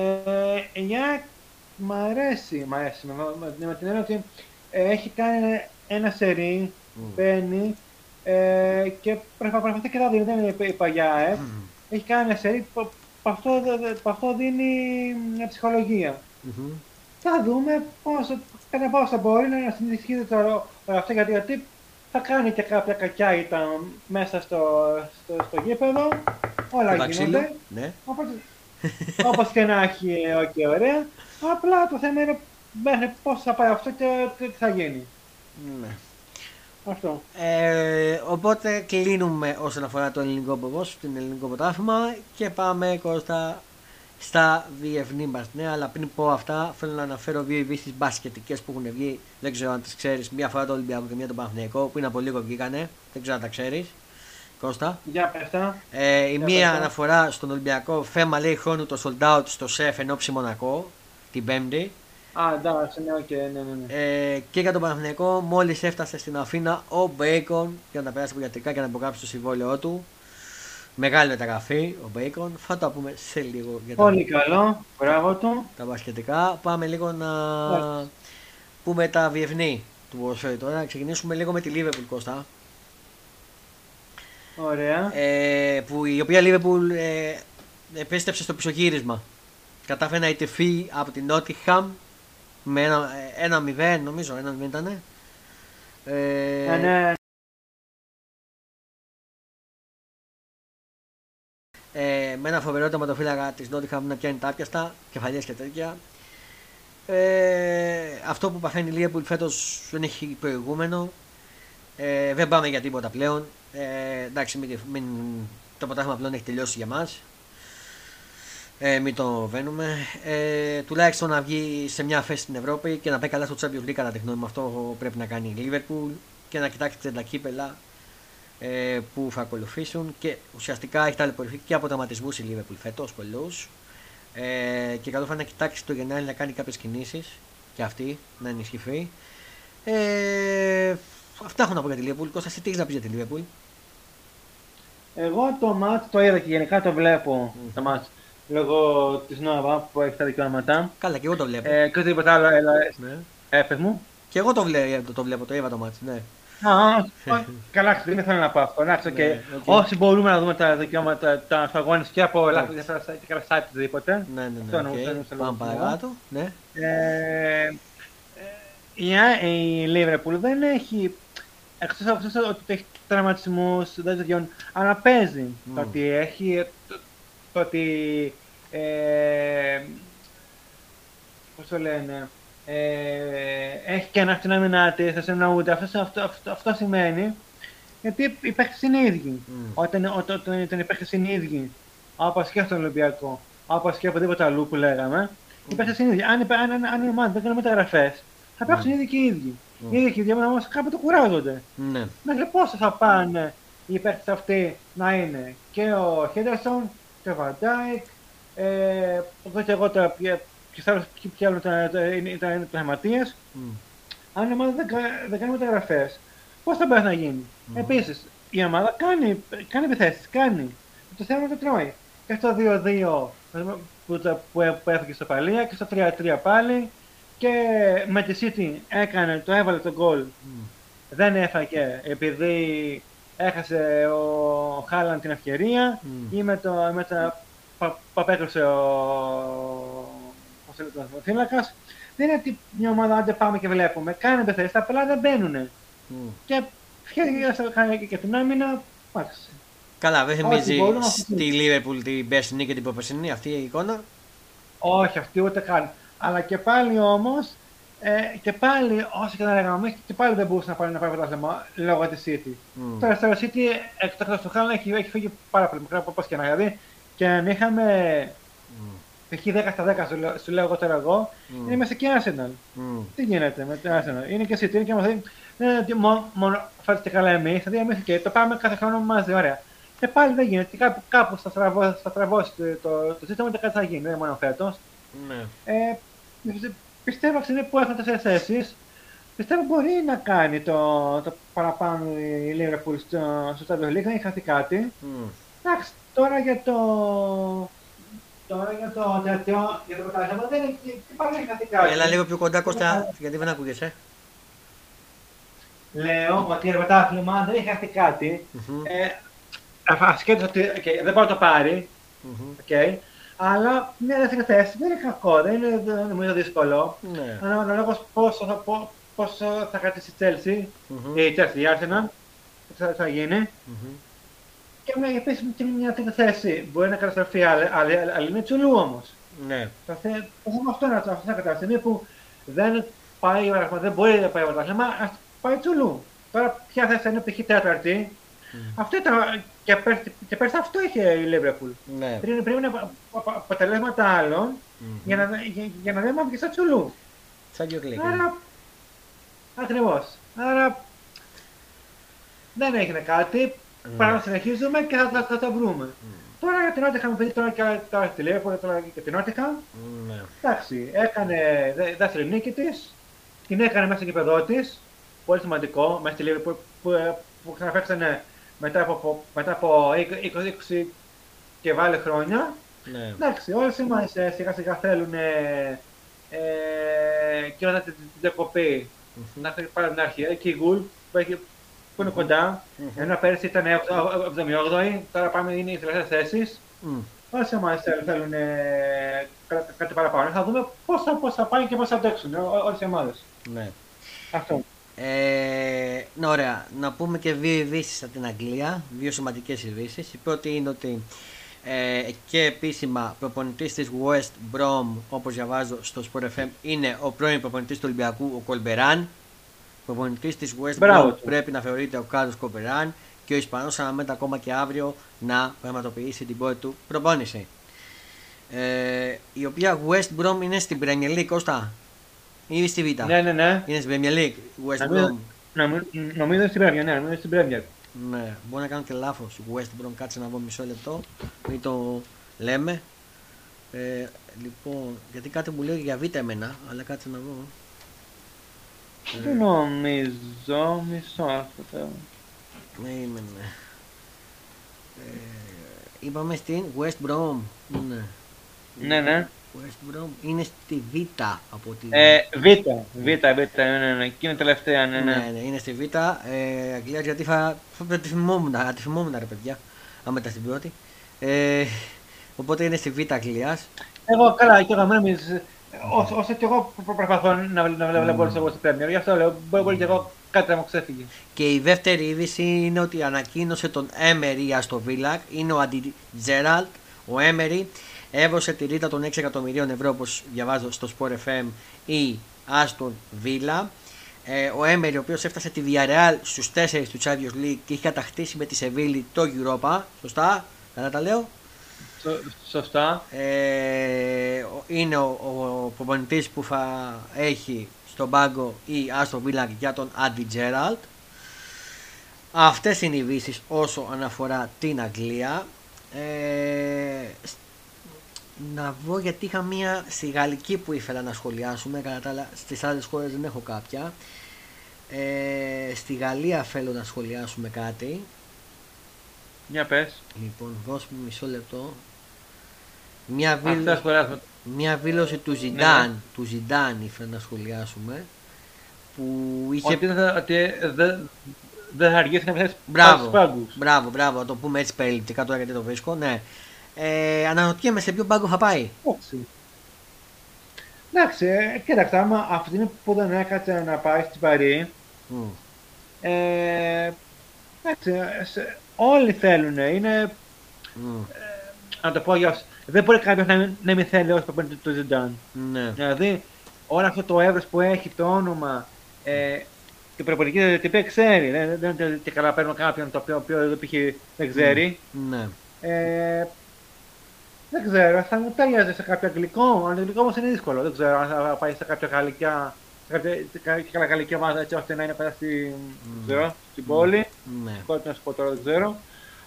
για μ' αρέσει, μ' αρέσει, με την έννοια ότι έχει κάνει ένα σερί, mm. παίρνει ε, και προσπαθεί και τα δίνει, δεν είναι παγιά ΑΕΚ. Mm. Έχει κάνει ένα σερί, που αυτό, αυτό δίνει μια ψυχολογία. Mm-hmm. Θα δούμε πόσο, κατά πόσο μπορεί να συνεχίσει τώρα αυτό, γιατί, γιατί θα κάνει και κάποια κακιά ήταν μέσα στο, στο, στο γήπεδο, όλα γίνονται, ναι. Οπότε, όπως και να έχει okay, ωραία, απλά το θέμα είναι πώς θα πάει αυτό και τι θα γίνει. Ναι. Αυτό. Ε, οπότε κλείνουμε όσον αφορά το ελληνικό ποδόσφαιρο, την ελληνικό πρωτάθλημα και πάμε, Κώστα, στα διευνή μας. Ναι, αλλά πριν πω αυτά, θέλω να αναφέρω δύο ειδήσεις μπασκετικές που έχουν βγει. Δεν ξέρω αν τις ξέρεις. Μία φορά το Ολυμπιακό και μία τον Παναθηναϊκό, που είναι από λίγο βγήκανε. Δεν ξέρω αν τα ξέρεις, Κώστα. Για πέφτα. Ε, η μία αναφορά στον Ολυμπιακό, θέμα λέει χρόνου το sold out στο ΣΕΦ εν όψη Μονακό την Πέμπτη. Α, εντάξει, ναι, okay, ναι, ναι, ναι. Ε, και για τον Παναθηναϊκό, μόλις έφτασε στην Αθήνα ο Μπέικον για να τα περάσει από ιατρικά και να υπογράψει το συμβόλαιό του. Μεγάλη μεταγραφή, ο Μπέικον. Θα τα πούμε σε λίγο για τα πολύ καλό, μπράβο του. Τα μπασκετικά. Πάμε λίγο να yeah. πούμε τα διευνή του Βοσφαίρου τώρα. Ξεκινήσουμε λίγο με τη Λίβερπουλ, Κώστα. Ωραία. Ε, που, η οποία Λίβερπουλ ε, επέστρεψε στο πισωγύρισμα. Κατάφερε να ιτηθεί από την Νότιγχαμ με ένα, ένα μηδέν, νομίζω. Ένα μηδέν ήταν. Ε, yeah, ναι. Ε, με ένα φοβερό τερματοφύλακα της Νότιγχαμ να πιάνει τα άπιαστα, κεφαλιές και τέτοια. Ε, αυτό που παθαίνει η Λίβερπουλ φέτος δεν έχει προηγούμενο. Ε, δεν πάμε για τίποτα πλέον. Ε, εντάξει, μην, μην, το πρωτάθλημα πλέον έχει τελειώσει για μας. Ε, μην το βαίνουμε. Ε, τουλάχιστον να βγει σε μια θέση στην Ευρώπη και να πάει καλά στο Champions League, κατά τη γνώμη μου. Αυτό πρέπει να κάνει η Λίβερπουλ και να κοιτάξει τα κύπελα που θα ακολουθήσουν, και ουσιαστικά έχει ταλαιπωρηθεί και από τραυματισμούς η Λίβερπουλ φέτος πολλούς, ε, και καλό θα είναι να κοιτάξει το Γενάρη να κάνει κάποιες κινήσεις και αυτή να ενισχυθεί. Ε, αυτά έχω να πω για τη Λίβερπουλ. Κώστα, τι έχεις να πεις για τη Λίβερπουλ? Εγώ το μάτς το είδα και γενικά το βλέπω mm. το μάτς λόγω της Νόβα που έχει τα δικαιώματα. Καλά, και εγώ το βλέπω. Ε, και τίποτα άλλο, έλα, ναι. Έπες μου. Και εγώ το βλέπω, το, βλέπω, το είδα το μάτς, ναι. Καλά, δεν ήθελα να πω αυτό. Όσοι μπορούμε να δούμε τα δικαιώματα των αγώνων και από ελάχιστες και κρασάι οτιδήποτε. Ναι, ναι, ναι. Πάμε παρακάτω. Η Λίβερπουλ δεν έχει, εκτός από αυτό ότι έχει τραυματισμούς, δεν τελειώνει, αλλά παίζει. Το ότι έχει, το ότι, πώς το λένε, Ε, έχει και ανάγκη την άμυνά της, θα συνεννοούνται. Αυτό, αυτό, αυτό, αυτό σημαίνει γιατί οι παίκτες είναι ίδιοι. Mm. Όταν, ό, όταν οι παίκτες είναι ίδιοι, όπως και στον Ολυμπιακό, όπως και οπουδήποτε αλλού που λέγαμε, mm. οι παίκτες είναι ίδιοι. Αν, αν, αν, αν οι ομάδες δεν κάνουν μεταγραφές, θα παίξουν mm. ίδιοι και οι ίδιοι. Mm. Οι ίδιοι και οι ίδιοι, όμως κάποτε κουράζονται. Mm. Μέχρι πόσο θα πάνε οι παίκτες αυτοί να είναι και ο Χέντερσον και ο Βαντάικ, ε, εδώ και εγώ τα πια. Και στα άλλα ήταν πλαγματίες, αν η ομάδα δεν κάνει μεταγραφές, πώς θα μπορεί να γίνει? Mm. Επίσης, η ομάδα κάνει, κάνει επιθέσεις, κάνει. Το θέμα είναι το τρώει. Και στο δύο δύο που, που, που έφυγε στο Παλία και στο τρία τρία πάλι, και με τη Σίτι έκανε, το έβαλε τον γκολ, mm. δεν έφαγε επειδή έχασε ο Χάλαντ την ευκαιρία, mm. ή με το, με τα, mm. που απέκλεισε ο Θύλακας. Δεν είναι ότι μια ομάδα άντε πάμε και βλέπουμε. Κάνουν πεθαίες, τα απλά δεν μπαίνουνε. Mm. Και φτιάχνει και την άμυνα, μάξε. Καλά, δεν θυμίζει στη Λίβερπουλ την περσινή και την προπερσινή αυτή η εικόνα? Όχι, αυτή ούτε καν. Αλλά και πάλι όμως, ε, και πάλι όσο και να λέγαμε, και πάλι δεν μπορούσε να πάρει να πάρει πρωτάθλημα λόγω της City. Mm. Τώρα στο City εκτός του Χάλαντ έχει, έχει φύγει πάρα πολύ μικρά από όπως και να, δηλαδή, και αν είχαμε. Mm. π.χ. δέκα στα δέκα σου λέω εγώ τώρα εγώ, mm. είναι μέσα και Arsenal. Mm. Τι γίνεται με την Arsenal, είναι και City, είναι και μας δίνει, δεν είναι μόνο, μόνο φάτε καλά εμείς, θα δει εμείς και το πάμε κάθε χρόνο μαζί, ωραία. Και πάλι δεν γίνεται, κάπου, κάπου θα, στραβώ, θα στραβώσει το, το, το σύστημα και κάτι θα γίνει, δεν είναι μόνο φέτος. Mm. Ε, πιστεύω ότι που έχουν τέσσερις θέσεις, πιστεύω μπορεί να κάνει το, το παραπάνω η Liverpool στο Champions League, δεν έχει χαθεί κάτι. Mm. Εντάξει, τώρα για το... Τώρα για το τελευταίο, για το κατάλαβα, δεν έχει κάτι κάτι. Έλα λίγο πιο κοντά, Κώστα, γιατί δεν ακούγεσαι. Λέω ότι το κατάλαβα δεν έχει κάτι κάτι. Ασκέτως ότι δεν μπορεί να το πάρει, αλλά μια δεύτερη θέση δεν είναι κακό, δεν είναι νομίζω δύσκολο. Αναλόγως πόσο θα κρατήσει η Chelsea, η Chelsea, η Arsenal, τι θα γίνει. Και επίσης και μια τρίτη θέση μπορεί να καταστραφεί, αλλά είναι τσουλού όμως. Ναι. Το θέμα αυτό είναι αυτή η κατάσταση που δεν πάει, δεν μπορεί να πάει το θέμα, ας πάει τσουλού. Τώρα ποια θέση είναι π.χ. τέταρτη, αυτό ήταν και πέρσι αυτό είχε η Λίβερπουλ. Πρέπει να είναι αποτελέσματα άλλων για να δεν μάθει και σαν τσουλού. Σαν και κλικ. Ακριβώς. Άρα δεν έγινε κάτι. Παρά να συνεχίζουμε και θα, θα, θα τα βρούμε. Mm. Τώρα για την Νότια είχαμε πει τώρα και τη Λίβερπουλ και την Νότια. Mm. Εντάξει, έκανε δεύτερη νίκη της, την έκανε μέσα στο γήπεδό της, πολύ σημαντικό, μέσα στη Λίβερπουλ που, που, που ξαναπαίξανε μετά από, μετά από είκοσι και βάλε χρόνια. Mm. Εντάξει, όλοι μας σιγά σιγά θέλουν ε, ε, και όταν την διακοπή mm-hmm. να πάρει από την αρχή και η Γκουλ που έχει που είναι κοντά, mm-hmm. ενώ πέρυσι ήταν εβδομήντα οχτώ, τώρα πάμε είναι οι τελευταίες θέσεις. Mm. Όσοι μας θέλουν κά, κάτι παραπάνω, θα δούμε πώς θα, πώς θα πάνε και πώς θα αντέξουν όλες οι ομάδες. Ναι. Αυτό. Ε, ναι, ωραία. Να πούμε και δύο ειδήσεις από την Αγγλία, δύο σημαντικές ειδήσεις. Η πρώτη είναι ότι ε, και επίσημα προπονητής της West Brom, όπως διαβάζω στο Sport εφ εμ, είναι ο πρώην προπονητής του Ολυμπιακού, ο Κολμπεράν. Προπονητής της West Brom πρέπει να θεωρείται ο Κάρλος Κοπεράν και ο Ισπανός αναμένεται ακόμα και αύριο να πραγματοποιήσει την πρώτη του προπόνηση. Ε, η οποία West Brom είναι στην Premier League, Κώστα, ή στη Β'? Ναι, ναι, ναι. Είναι στην Premier League, West Brom. Νομίζω είναι στην Premier, ναι, νομίζω στην Premier. Ναι, μπορεί να κάνω και λάθος. West Brom, κάτσε να βγω μισό λεπτό, μην το λέμε. Ε, λοιπόν, γιατί κάτι μου λέει για Β' εμένα, αλλά κάτσε να βγω. Τι νομίζω, μισό αυτό. Ναι, είμαι, ναι. Είπαμε στην West Brom. Ναι, ναι. ναι. West Brom είναι στη Β' από τη... Ε, Β', Β', Β', ναι, ναι, ναι. Και είναι τελευταία, ναι, ναι. Ναι, ναι, είναι στη Β', ε, Αγγλία, γιατί θα, θα τη θυμόμουν, θα τη θυμόμουν, ρε παιδιά, άμα ήταν στην πρώτη. Ε, οπότε είναι στη Β' Αγγλίας. Εγώ, καλά, και εγώ μένω... Όσο, όσο και εγώ προσπαθώ να βλέπω όλες εγώ στην Πρέμιερ, γι' αυτό λέω, μπορεί και εγώ κάτι να μου ξέφυγε. Και η δεύτερη είδηση είναι ότι ανακοίνωσε τον Έμερι στο Βίλακ, είναι ο αντιτζέραλτ, ο Έμερι, έδωσε τη ρήτα των έξι εκατομμυρίων ευρώ, όπως διαβάζω στο Sport εφ εμ, ή Άστον Βίλα. Ο Έμερι, ο οποίος έφτασε τη Villarreal στους τέσσερις του Champions League και είχε κατακτήσει με τη Σεβίλη το Europa, σωστά, καλά τα λέω. Σωστά. Ε, είναι ο, ο, ο προπονητής που θα έχει στον πάγκο ή Άστον Βίλα για τον Άντι Τζέραλτ. Αυτές είναι οι ειδήσεις όσο αναφορά την Αγγλία. Ε, να δω γιατί είχα μία στη Γαλλική που ήθελα να σχολιάσουμε, κατά τα άλλα στις άλλες χώρες δεν έχω κάποια. Ε, στη Γαλλία θέλω να σχολιάσουμε κάτι. Μια πες. Λοιπόν, δώσ' μου μισό λεπτό. Μια, βήλω... Μια βήλωση του Ζιντάν, ναι. του Ζιντάν ήθελα να σχολιάσουμε. Που είχε... Ότι δεν δε θα αργήσει να μην θες πάγκους. Μπράβο, μπράβο, μπράβο, το πούμε έτσι περιληπτικά τώρα γιατί το βρίσκω, ναι. Ε, αναρωτιέμαι σε ποιο πάγκο θα πάει. Εντάξει. Εντάξει, κοίταξε, άμα αυτή που δεν έκατσε να πάει στην Παρή, mm. ε, εντάξει, σε... Όλοι θέλουν, είναι. Mm. Ε, να το πω για. Δεν μπορεί κάποιο να μην, να μην θέλει όσο παίρνει το Ζιντάν. Ναι. Δηλαδή, όλο αυτό το εύρος που έχει, το όνομα, ε, την προπονητική διαιτητή ξέρει. Δεν, δεν είναι ότι καλά παίρνω κάποιον το οποίο δεν ξέρει. Ναι. Ε, Δεν ξέρω, θα μου τέλειαζε σε κάποιο αγγλικό. Αγγλικό όμως είναι δύσκολο. Δεν ξέρω αν θα πάει σε κάποια γαλλικιά, σε κάποια γαλλική ομάδα έτσι ώστε να είναι πέρα στη, mm. ξέρω, στην πόλη. Κότι να σου πω τώρα, δεν ξέρω.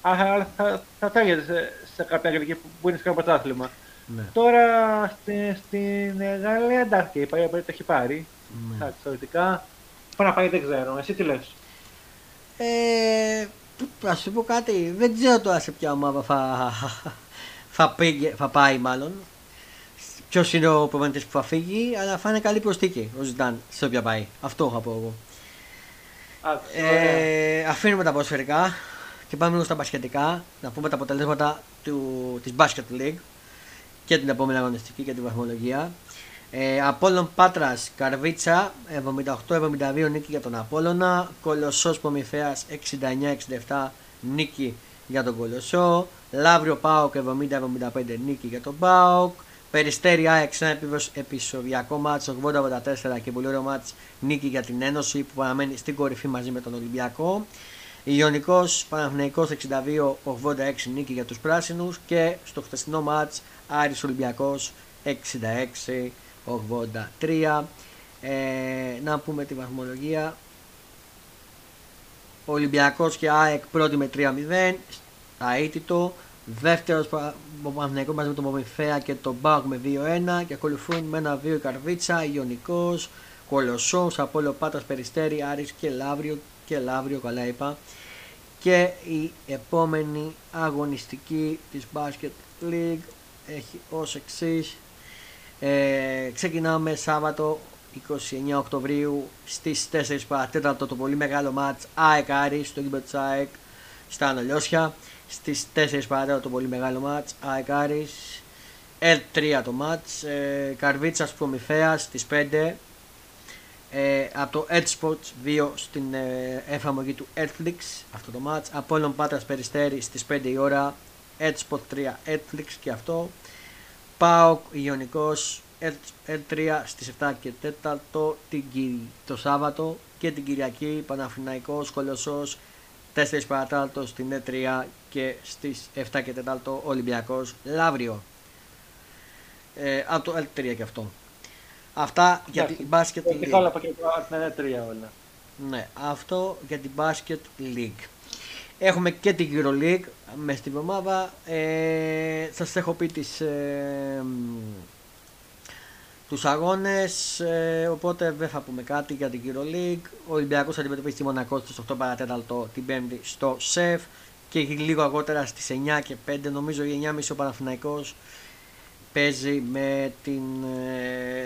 Αλλά θα, θα τέλειαζε σε, σε κάποια αγγλική που είναι σε κάποιο πρωτάθλημα. Ναι. Τώρα στην, στην Γαλλία εντάξει, η Παρή το έχει πάρει. Εντάξει, θεωρητικά. Πού να πάει δεν ξέρω. Εσύ τι λες? Ε, να σου πω κάτι. Δεν ξέρω τώρα σε ποια ομάδα θα, θα, πήγε, θα πάει, μάλλον. Ποιος είναι ο προπονητής που θα φύγει, αλλά θα είναι καλή προσθήκη ο Ζητάν σε όποια πάει. Αυτό θα πω εγώ. Α, ε, αφήνουμε τα ποδοσφαιρικά και πάμε λίγο στα μπασκετικά. Να πούμε τα αποτελέσματα του, της Basket League και την επόμενη αγωνιστική και την βαθμολογία. Ε, Απόλλων Πάτρας Καρβίτσα εβδομήντα οκτώ εβδομήντα δύο νίκη για τον Απόλλωνα. Κολοσσός Προμηθέας εξήντα εννιά εξήντα επτά νίκη για τον Κολοσσό. Λαύριο ΠΑΟΚ εβδομήντα εβδομήντα πέντε νίκη για τον ΠΑΟΚ. Περιστέρι ΑΕΚ σε ένα επεισοδιακό μάτς ογδόντα ογδόντα τέσσερα και πολύ ωραίο μάτς νίκη για την Ένωση που παραμένει στην κορυφή μαζί με τον Ολυμπιακό. Ιωνικός Παναθηναϊκός εξήντα δύο ογδόντα έξι νίκη για τους πράσινους και στο χθεσινό μάτς Άρης Ολυμπιακός εξήντα έξι ογδόντα τρία. Ε, να πούμε τη βαθμολογία. Ολυμπιακός και ΑΕΚ πρώτη με τρία μηδέν αίτητο, δεύτερος ο Παναθηναϊκός μαζί με τον Πομιφέα και τον ΠΑΟΚ με δύο ένα και ακολουθούν με ένα δύο η Καρβίτσα, Ιωνικός, Κολοσσός, Απόλλων Πάτρας, Περιστέρι, Άρης και Λαύριο και Λαύριο καλά είπα. Και η επόμενη αγωνιστική της Basket League έχει ως εξής. Ε, ξεκινάμε Σάββατο είκοσι εννιά Οκτωβρίου στις τέσσερις παρά τέταρτο το πολύ μεγάλο μάτς ΑΕΚ Άρης στο γήπεδο της ΑΕΚ στα Ανολιώσια. Στις τέσσερις παρά τέταρτο το πολύ μεγάλο μάτς ΑΕΚ Άρης ελ τρία το μάτς. ε, Καρβίτσας Προμηθέας στις πέντε ε, από το Edsports δύο στην ε, εφαρμογή του Netflix αυτό το μάτς. Απόλλων Πάτρας Περιστέρη στις πέντε η ώρα, Edsports τρία Netflix και αυτό. ΠΑΟΚ Ιωνικός ελ τρία στις επτά και τέταρτο το Σάββατο και την Κυριακή Παναθηναϊκός Κολοσσός τέσσερα παρά τέταρτο στην ε τρία και στις επτά και τέταρτο Ολυμπιακός Λαύριο ε, από το ελ τρία και αυτό. Αυτά για την Basket League. Ναι, αυτό για την Basket League. Έχουμε και την EuroLeague μες στην εβδομάδα. Ε, σας έχω πει τις, ε, τους αγώνες, ε, οπότε δεν θα πούμε κάτι για την EuroLeague. Ο Ολυμπιακός αντιμετωπίζει τη Μονακό στις οκτώ παρά τέταρτο την Πέμπτη στο ΣΕΦ και λίγο αργότερα στις εννιά και πέντε νομίζω η εννιά και μισή ο Παναθηναϊκός παίζει με την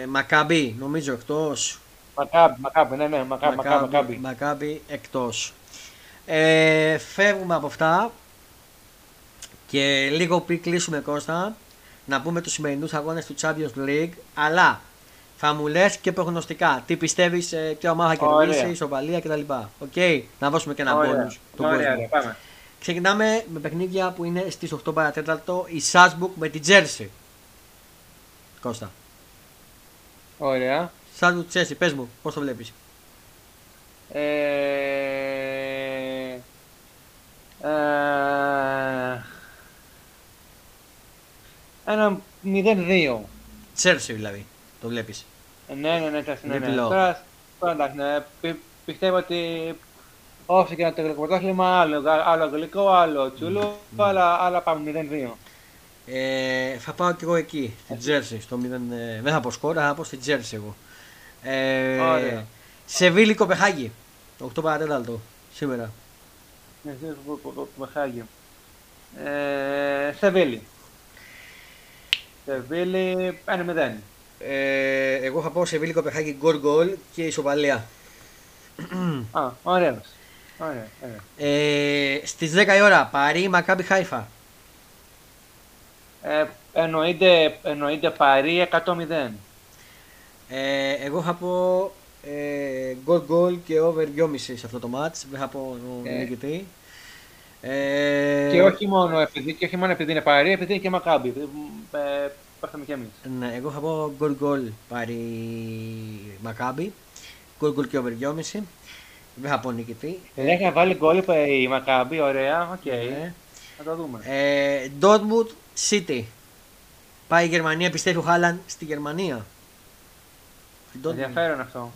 ε, Μακάμπι νομίζω εκτός. Μακάμπι, Μακάμπι, ναι, ναι, Μακάμπι, Μακάμπι, Μακάμπι εκτός. Ε, φεύγουμε από αυτά και λίγο πριν κλείσουμε Κώστα να πούμε τους σημερινούς αγώνες του Champions League, αλλά θα μου λες και προγνωστικά τι πιστεύεις ε, ποια ομάδα κερδίσει, ισοπαλία κτλ. Οκ, okay. Να δώσουμε και ένα bonus. Ξεκινάμε με παιχνίδια που είναι στις οκτώ παρά τέταρτο η Salzburg με την Chelsea. Κώστα. Ωραία. Salzburg Chelsea, πες μου πώς το βλέπεις? Ε... Uh, ένα μηδέν δύο. Τσέρσι δηλαδή, το βλέπεις? Ναι, ναι, ναι, τσέρσι, ναι, ναι. Τώρα, εντάξει, ναι, πι, πιστεύω ότι όσο και να το πρωτάθλημα, άλλο, άλλο γλυκό, άλλο τσούλο, mm, αλλά, αλλά πάμε μηδέν δύο. Ε, θα πάω και εγώ εκεί, στην Τσέρσι, στο μηδέν, ε, δεν θα πω σκόρα, θα πω στην Τσέρσι εγώ. Ε, Ωραία. Σεβίλη Κοπεχάγη, οκτώ παρά τέταρτο σήμερα. Ε, Σεβίλη. Σεβίλη ένα μηδέν. Ε, εγώ θα πάω Σεβίλη Κοπεχάγη γκολ γκολ και ισοπαλία. Α, ωραία. ωραία, ωραία. Ε, στις δέκα η ώρα Παρή Μακάμπι Χάιφα. Ε, εννοείται, εννοείται Παρή εκατό μηδέν. Ε, εγώ θα πω γκολ ε, γκολ και over δυόμισι σε αυτό το μάτς, δεν θα πω νικητή. Ε, και όχι μόνο επειδή, και όχι μόνο επειδή είναι Παρί, επειδή είναι και Μακάμπι, ε, παίξαμε και εμείς. Ναι, εγώ θα πω γκολ γκολ Παρί Μακάμπι, γκολ γκολ και over δυόμισι, δεν θα πω νικητή. Δεν έχει βάλει γκολ η Μακάμπι, ωραία, οκ, okay. Ναι. Θα το δούμε. Ντόρτμουντ Σίτι, Πάει η Γερμανία, πιστεύει ο Χάλαντ στη Γερμανία. Ενδιαφέρον αυτό.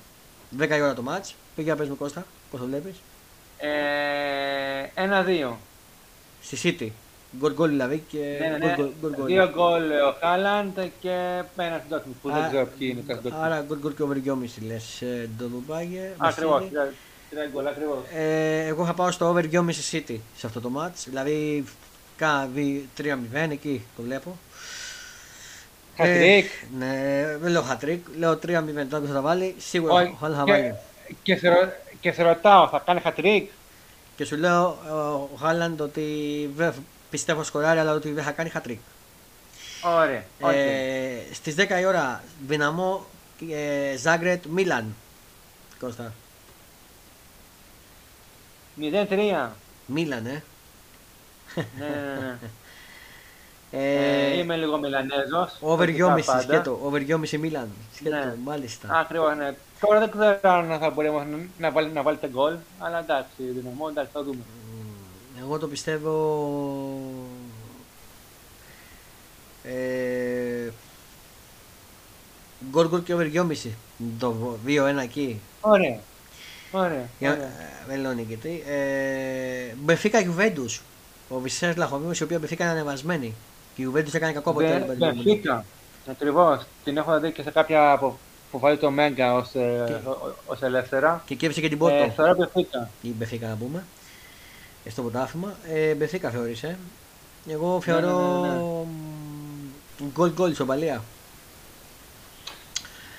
δέκα η ώρα το μάτς. Πήγε να παίζει με Κώστα, πώς το βλέπεις. ένα δύο. Στη Σίτι. Γκολ γκολ δηλαδή και γκολ γκολ. Δύο γκολ ο Χάλαντ και ένα στον Τόκμι που δεν ξέρω ποιοι είναι. Άρα γκολ γκολ και over δυόμισι λες. Ντοδουμπάγε. Ακριβώς. Εγώ θα πάω στο over δυόμισι City σε αυτό το match. Δηλαδή κάνει τρία μηδέν εκεί το βλέπω. Χατρίκ. Ναι, δεν λέω χατρίκ. Λέω τρία μηδέν τότε θα τα βάλει. Σίγουρα ο Χάλαντ θα βάλει. Και σε ρωτάω, θα κάνει χατρίκ. Και σου λέω ο Χάλαντ ότι πιστεύω σκοράρει, αλλά ότι δεν θα κάνει χατρίκ. Ωραία. Okay. Ε, στις δέκα η ώρα, Δυναμό, ε, Ζάγκρετ, Μίλαν. Κώστα. μηδέν τρία. Μίλαν, ε. Ναι, ναι, ναι. ε, ε, είμαι λίγο Μιλανέζος. Over δυόμισι, σκέτο. Over δυόμισι Μίλαν. Σκέτο, ναι. Μάλιστα. Ακριβώς, ναι. Τώρα δεν ξέρω αν θα μπορεί να βάλει, να βάλει γκολ, αλλά εντάξει, Δυναμό, εντάξει, θα δούμε. Εγώ το πιστεύω ε... γκολ γκολ και over δυόμισι, το δύο ένα εκεί. Ωραία, ωραία. Μελώνικη τι. Μπεφίκα Γιουβέντους, ο Βησέρας Λαχομίμος, η οποία Μπεφίκα είναι ανεβασμένη. Η Γιουβέντους έκανε κακό αποτέλεσμα. Μπεφίκα, ακριβώς. Την έχω δει και σε κάποια που βάλει το Μέγκα ως ελεύθερα. Και κέρδισε και την Πόρτο. Θεωρώ Μπεφίκα. Η Μπεφίκα να πούμε. Στο ποτάφημα, ε, Μπεθήκα θεωρείς, ε. Εγώ θεωρώ γκολ γκολ ισοπαλία.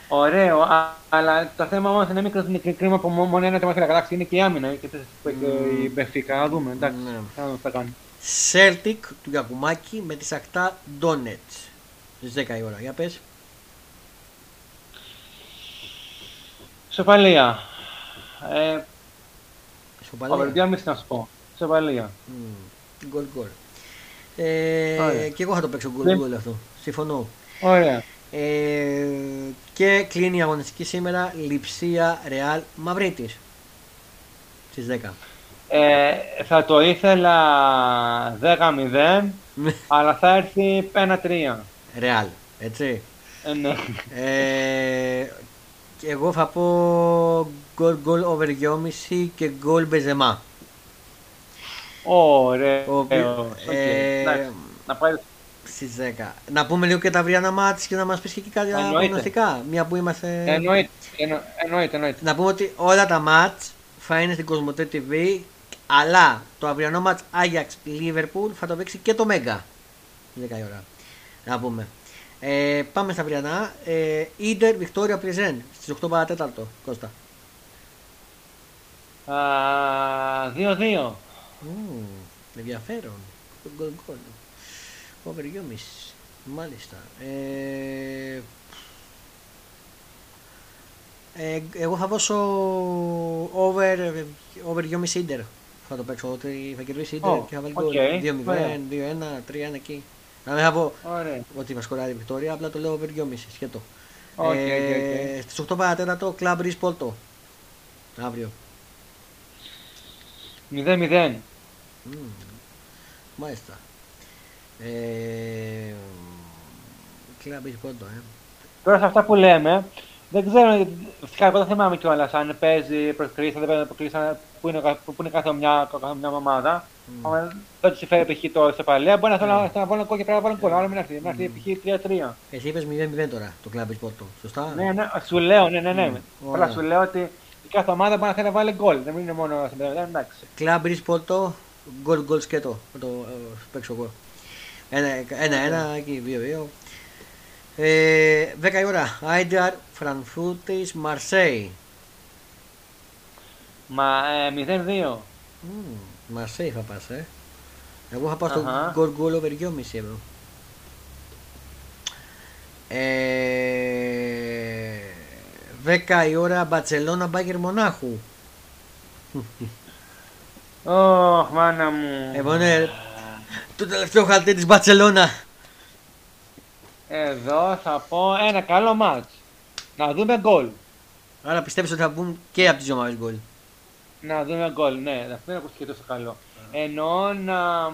Ωραίο, αλλά το θέμα όμως είναι μικρό, είναι κρίμα από μόνο ένα θέμα φιλακατάξει, είναι και η άμυνα, και η Μπεθήκα, να δούμε, εντάξει, θα δούμε τι θα κάνει. Celtic του Γιακουμάκη με τη Σακτά Ντόνετς, στις δέκα η ώρα, για πες. Ισοπαλία. Απερδιάμιση να σου πω, σε βαλία. Γκολ γκολ. Και εγώ θα το παίξω γκολ γκολ αυτό, συμφωνώ. Ωραία. Και κλείνει η αγωνιστική σήμερα, Λειψία Ρεάλ Μαυρίτης, στις δέκα. Θα το ήθελα δέκα μηδέν, αλλά θα έρθει ένα τρία. Ρεάλ, έτσι. Ναι. Και εγώ θα πω γκολ γκολ over δυόμισι και γκολ Μπεζεμά. Ωραία. Στις δέκα. Να πούμε λίγο και τα αυριανά μάτς και να μας πεις και εκεί κάτι αγωνιστικά. Μια που είμαστε... Εννοείται, εννοείται. Να πούμε ότι όλα τα μάτς θα είναι στην Κοσμοτέ τι βι, αλλά το αυριανό μάτς Άγιαξ Λίβερπουλ θα το παίξει και το Μέγκα. δέκα η ώρα. Να πούμε. Ε, πάμε στα αυριανά. Ίντερ Βικτόρια Πριζέν στις οκτώ παρά τέταρτο. Κώστα. δύο δύο. Ενδιαφέρον. Γκολ γκολ. Over δυόμισι. Μάλιστα. Ε, ε, εγώ θα δώσω over, over δυόμισι Ίντερ. Θα το παίξω ότι θα κερδίσει Ίντερ oh, και θα βάλει γκολ. Okay. δύο μηδέν, δύο ένα, τρία ένα εκεί. Να μην θα πω Ωραία. Ότι θα σκοράρει η Βικτόρια, απλά το λέω over δυόμισι, σχέτο. Okay, okay, okay. ε, στις οκτώ παρά τέταρτο, Club Riz Porto. Αύριο. μηδέν μηδέν. Mm, μάλιστα. Ε, Club Riz Porto, ε. Τώρα σε αυτά που λέμε, δεν ξέρω, φυσικά εγώ δεν θυμάμαι κιόλας αν παίζει προκλήσα, δεν παίζει προκλήσα, που είναι, που είναι κάθε μια, μια ομάδα. Mm. Αν δεν του συμφέρει π.χ. το Σεπαλέα, μπορεί να βάλει ένα κόκκι πράγμα πάνω κόλλα, αλλά μην έρθει, να έρθει π.χ. τρία τρία. Εσύ είπες μηδέν μηδέν τώρα το Club Riz Porto, σωστά? Ναι, ναι, σου λέω, ναι, ναι, ναι. Απλά σου λέω ότι η κάθε ομάδα μπορεί να θέλει να βάλει γκολ, δεν είναι μόνο στην πενταδιά, εντάξει. Club Riz Porto, γκολ γκολ σκέτο, θα το παίξω εγώ. ένα ένα, εκεί, δύο δύο. δέκα η ώρα, Άινταρ, Φρανφούρτης, Μαρσέι. Μα μηδέν δύο. Μαρσέι θα πας, ε. Εγώ θα πάω στο γκολ γκολ over δυόμισι ευρώ. δέκα η ώρα Μπαρσελόνα Μπάγερ Μονάχου. Ωχ, μάνα μου. Εγώ είναι το τελευταίο χαρτί της Μπαρσελόνα. Εδώ θα πω ένα καλό μάτς. Να δούμε γκολ. Άρα πιστεύεις ότι θα βγουν και από τις δύο ομάδες γκολ. Να δούμε γκολ, ναι, αυτό δεν ακούστηκε τόσο καλό. Εννοώ να,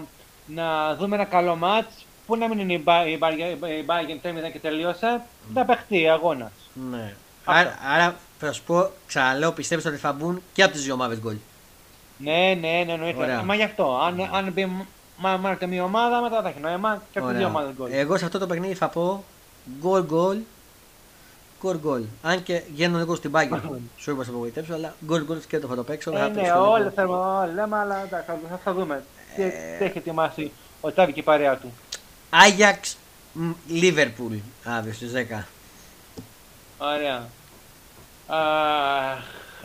να δούμε ένα καλό μάτς Πού να μην είναι η Bayern τρία μηδέν και τελείωσε, να παιχτεί αγώνα. Ναι. Άρα, άρα θα σου πω, ξαναλέω, πιστεύεις ότι θα μπουν και από τις δύο ομάδες γκολ. Ναι, ναι, ναι, εννοείται. Μα γι' αυτό. Αν, ναι. αν μπει μάλλον και μία ομάδα, μετά θα έχει νόημα και από τις δύο ομάδες γκολ. Εγώ σε αυτό το παιχνίδι θα πω γκολ-γκολ. Γκολ-γκολ. Αν και γίνω εγώ στην Bayern, σου είπα να απογοητεύσω, αλλά γκολ-γκολ και το θα το παίξω. Ε, ναι, όλοι θέλουμε, λέμε, αλλά εντάξει, θα δούμε τι έχει ετοιμάσει ο Τάβη και η παρέα του. Άγιαξ Λίβερπουλ αύριο στις δέκα. Ωραία.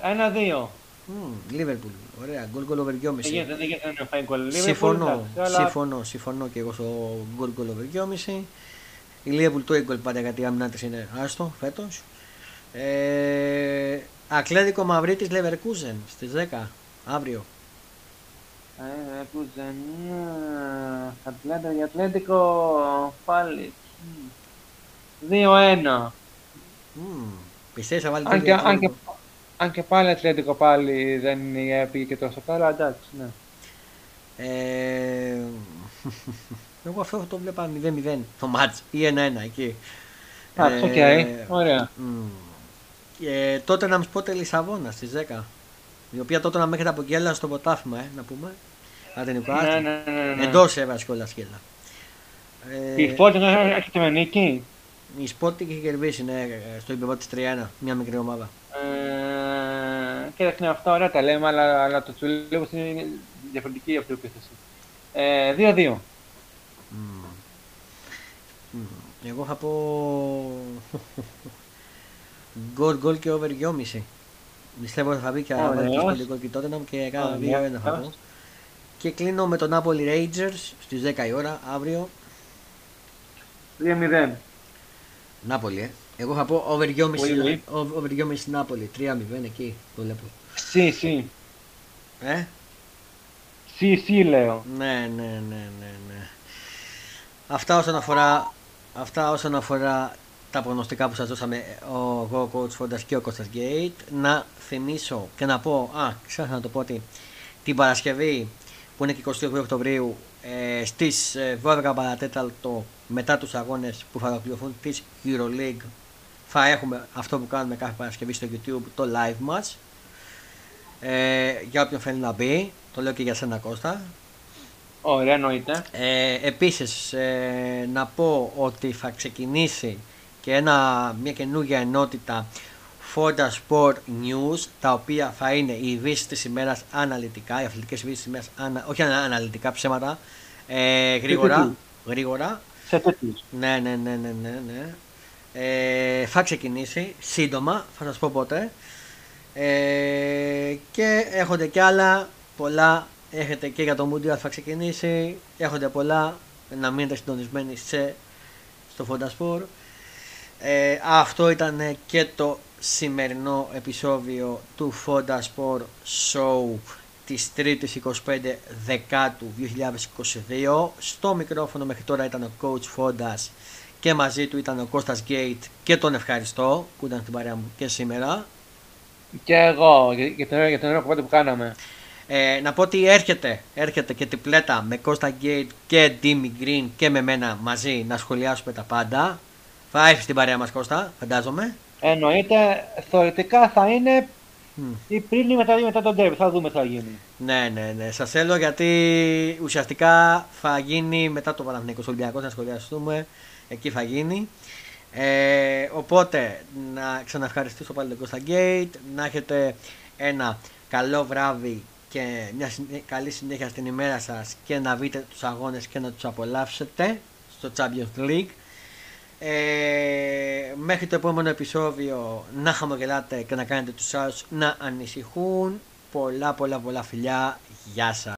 Ένα-δύο. Λίβερπουλ. Ωραία. Γκολ γκολ over δυόμισι. Δεν γίνεται να φάει γκολ Λίβερπουλ. Συμφωνώ. Συμφωνώ και εγώ στο γκολ γκολ over δυόμισι. Η Λίβερπουλ το γκολ πάντα γιατί η άμυνα της είναι άστο φέτος. Ατλέτικο Μαδρίτης Λεβερκούζεν στις δέκα αύριο. Λεβερκούζεν. Ατλέτικο Ατλέτικο πάλι. δύο ένα. Πιστεύεις θα βάλει το Ατλέτικο. Αν και πάλι Ατλέτικο πάλι δεν πήγε και τόσο καλά, εντάξει, ναι. Ε, εγώ αυτό το βλέπα μηδέν μηδέν το μάτς ή ένα ένα εκεί. Εντάξει, οκ, ε, okay, ωραία. Ε, τότε να μας πότε Λισαβόνα στις δέκα, η οποία τότε να μέχρι τα απογγέλα στο ποτάφημα, ε, να πούμε. Αν δεν υπάρχει, ναι, ναι, ναι, ναι. εντός έβρασε όλα σκέλα. Ε, η Sporting έρχεται με νίκη. Η Sporting είχε κερδίσει, ναι, στο υπερβό της τρία ένα, μια μικρή ομάδα. Ε, και είναι αυτά ωραία τα λέμε, αλλά, αλλά το τσουλίγος είναι διαφορετική αυτή η επίθεση. δύο δύο. Ε, mm. mm. Εγώ θα πω... γκολ γκολ και over δυόμισι. Πιστεύω ότι θα βγει και oh, yeah. το σχολικό και τότε και κάνα oh, yeah. δύο ένα θα πω. Και κλείνω με τον Napoli Rangers στις δέκα η ώρα, αύριο. δύο μηδέν. Napoli, ε. Εγώ θα πω over δυόμισι στην Νάπολη, τρία μηδέν εκεί το βλέπω. Σι, σι. Ε? Σι, σι λέω. Ναι, ναι, ναι, ναι, ναι. Αυτά όσον αφορά, αυτά όσον αφορά τα προγνωστικά που σας δώσαμε ο Coach Φόντας και ο Κώστας Γκέιτ. Να θυμίσω και να πω, α, ξέχασα να το πω ότι την Παρασκευή που είναι και εικοστή όγδοη Οκτωβρίου ε, στις δώδεκα παρά τέταρτο μετά τους αγώνες που θα ολοκληρωθούν της EuroLeague θα έχουμε αυτό που κάνουμε κάθε Παρασκευή στο YouTube, το live match. Ε, για όποιον θέλει να μπει, το λέω και για σένα Κώστα. Ωραία, εννοείται. Ε, επίσης, ε, να πω ότι θα ξεκινήσει και ένα, μια καινούργια ενότητα Fonda Sport News, τα οποία θα είναι οι ειδήσεις της ημέρας αναλυτικά, οι αθλητικές ειδήσεις της ημέρας, ανα, όχι αναλυτικά ψέματα, ε, γρήγορα. γρήγορα. Σε τέτοιους. Ναι, ναι, ναι, ναι, ναι, ναι. Ε, θα ξεκινήσει σύντομα, θα σας πω πότε, ε, και έχονται και άλλα πολλά, έχετε και για το Mundial θα ξεκινήσει, έχονται πολλά, να μείνετε συντονισμένοι σε, στο Fondasport. Ε, αυτό ήταν και το σημερινό επεισόδιο του Fondasport Show της τρίτης εικοστή πέμπτη Δεκάτου δύο χιλιάδες είκοσι δύο. Στο μικρόφωνο μέχρι τώρα ήταν ο Coach Fondas και μαζί του ήταν ο Κώστας Γκέιτ και τον ευχαριστώ που ήταν στην παρέα μου και σήμερα. Και εγώ για την ώρα, ώρα που κάναμε. Ε, να πω ότι έρχεται, έρχεται και τυπλέτα με Κώστα Γκέιτ και Ντίμι Γκριν και με μένα μαζί να σχολιάσουμε τα πάντα. Θα έρθει στην παρέα μας Κώστα, φαντάζομαι. Εννοείται, θεωρητικά θα είναι ή πριν ή μετά, ή μετά τον ντέρμπι, θα δούμε τι θα γίνει. Ναι, ναι, ναι. Σας θέλω γιατί ουσιαστικά θα γίνει μετά το Παναθηναϊκός Ολυμπιακός να σχολιαστούμε. Εκεί θα γίνει. Ε, οπότε να ξαναευχαριστήσω πάλι τον Κώστα Γκέιτ. Να έχετε ένα καλό βράδυ και μια καλή συνέχεια στην ημέρα σας και να δείτε τους αγώνες και να τους απολαύσετε στο Champions League. Ε, μέχρι το επόμενο επεισόδιο να χαμογελάτε και να κάνετε τους άλλους να ανησυχούν. Πολλά πολλά πολλά φιλιά. Γεια σας.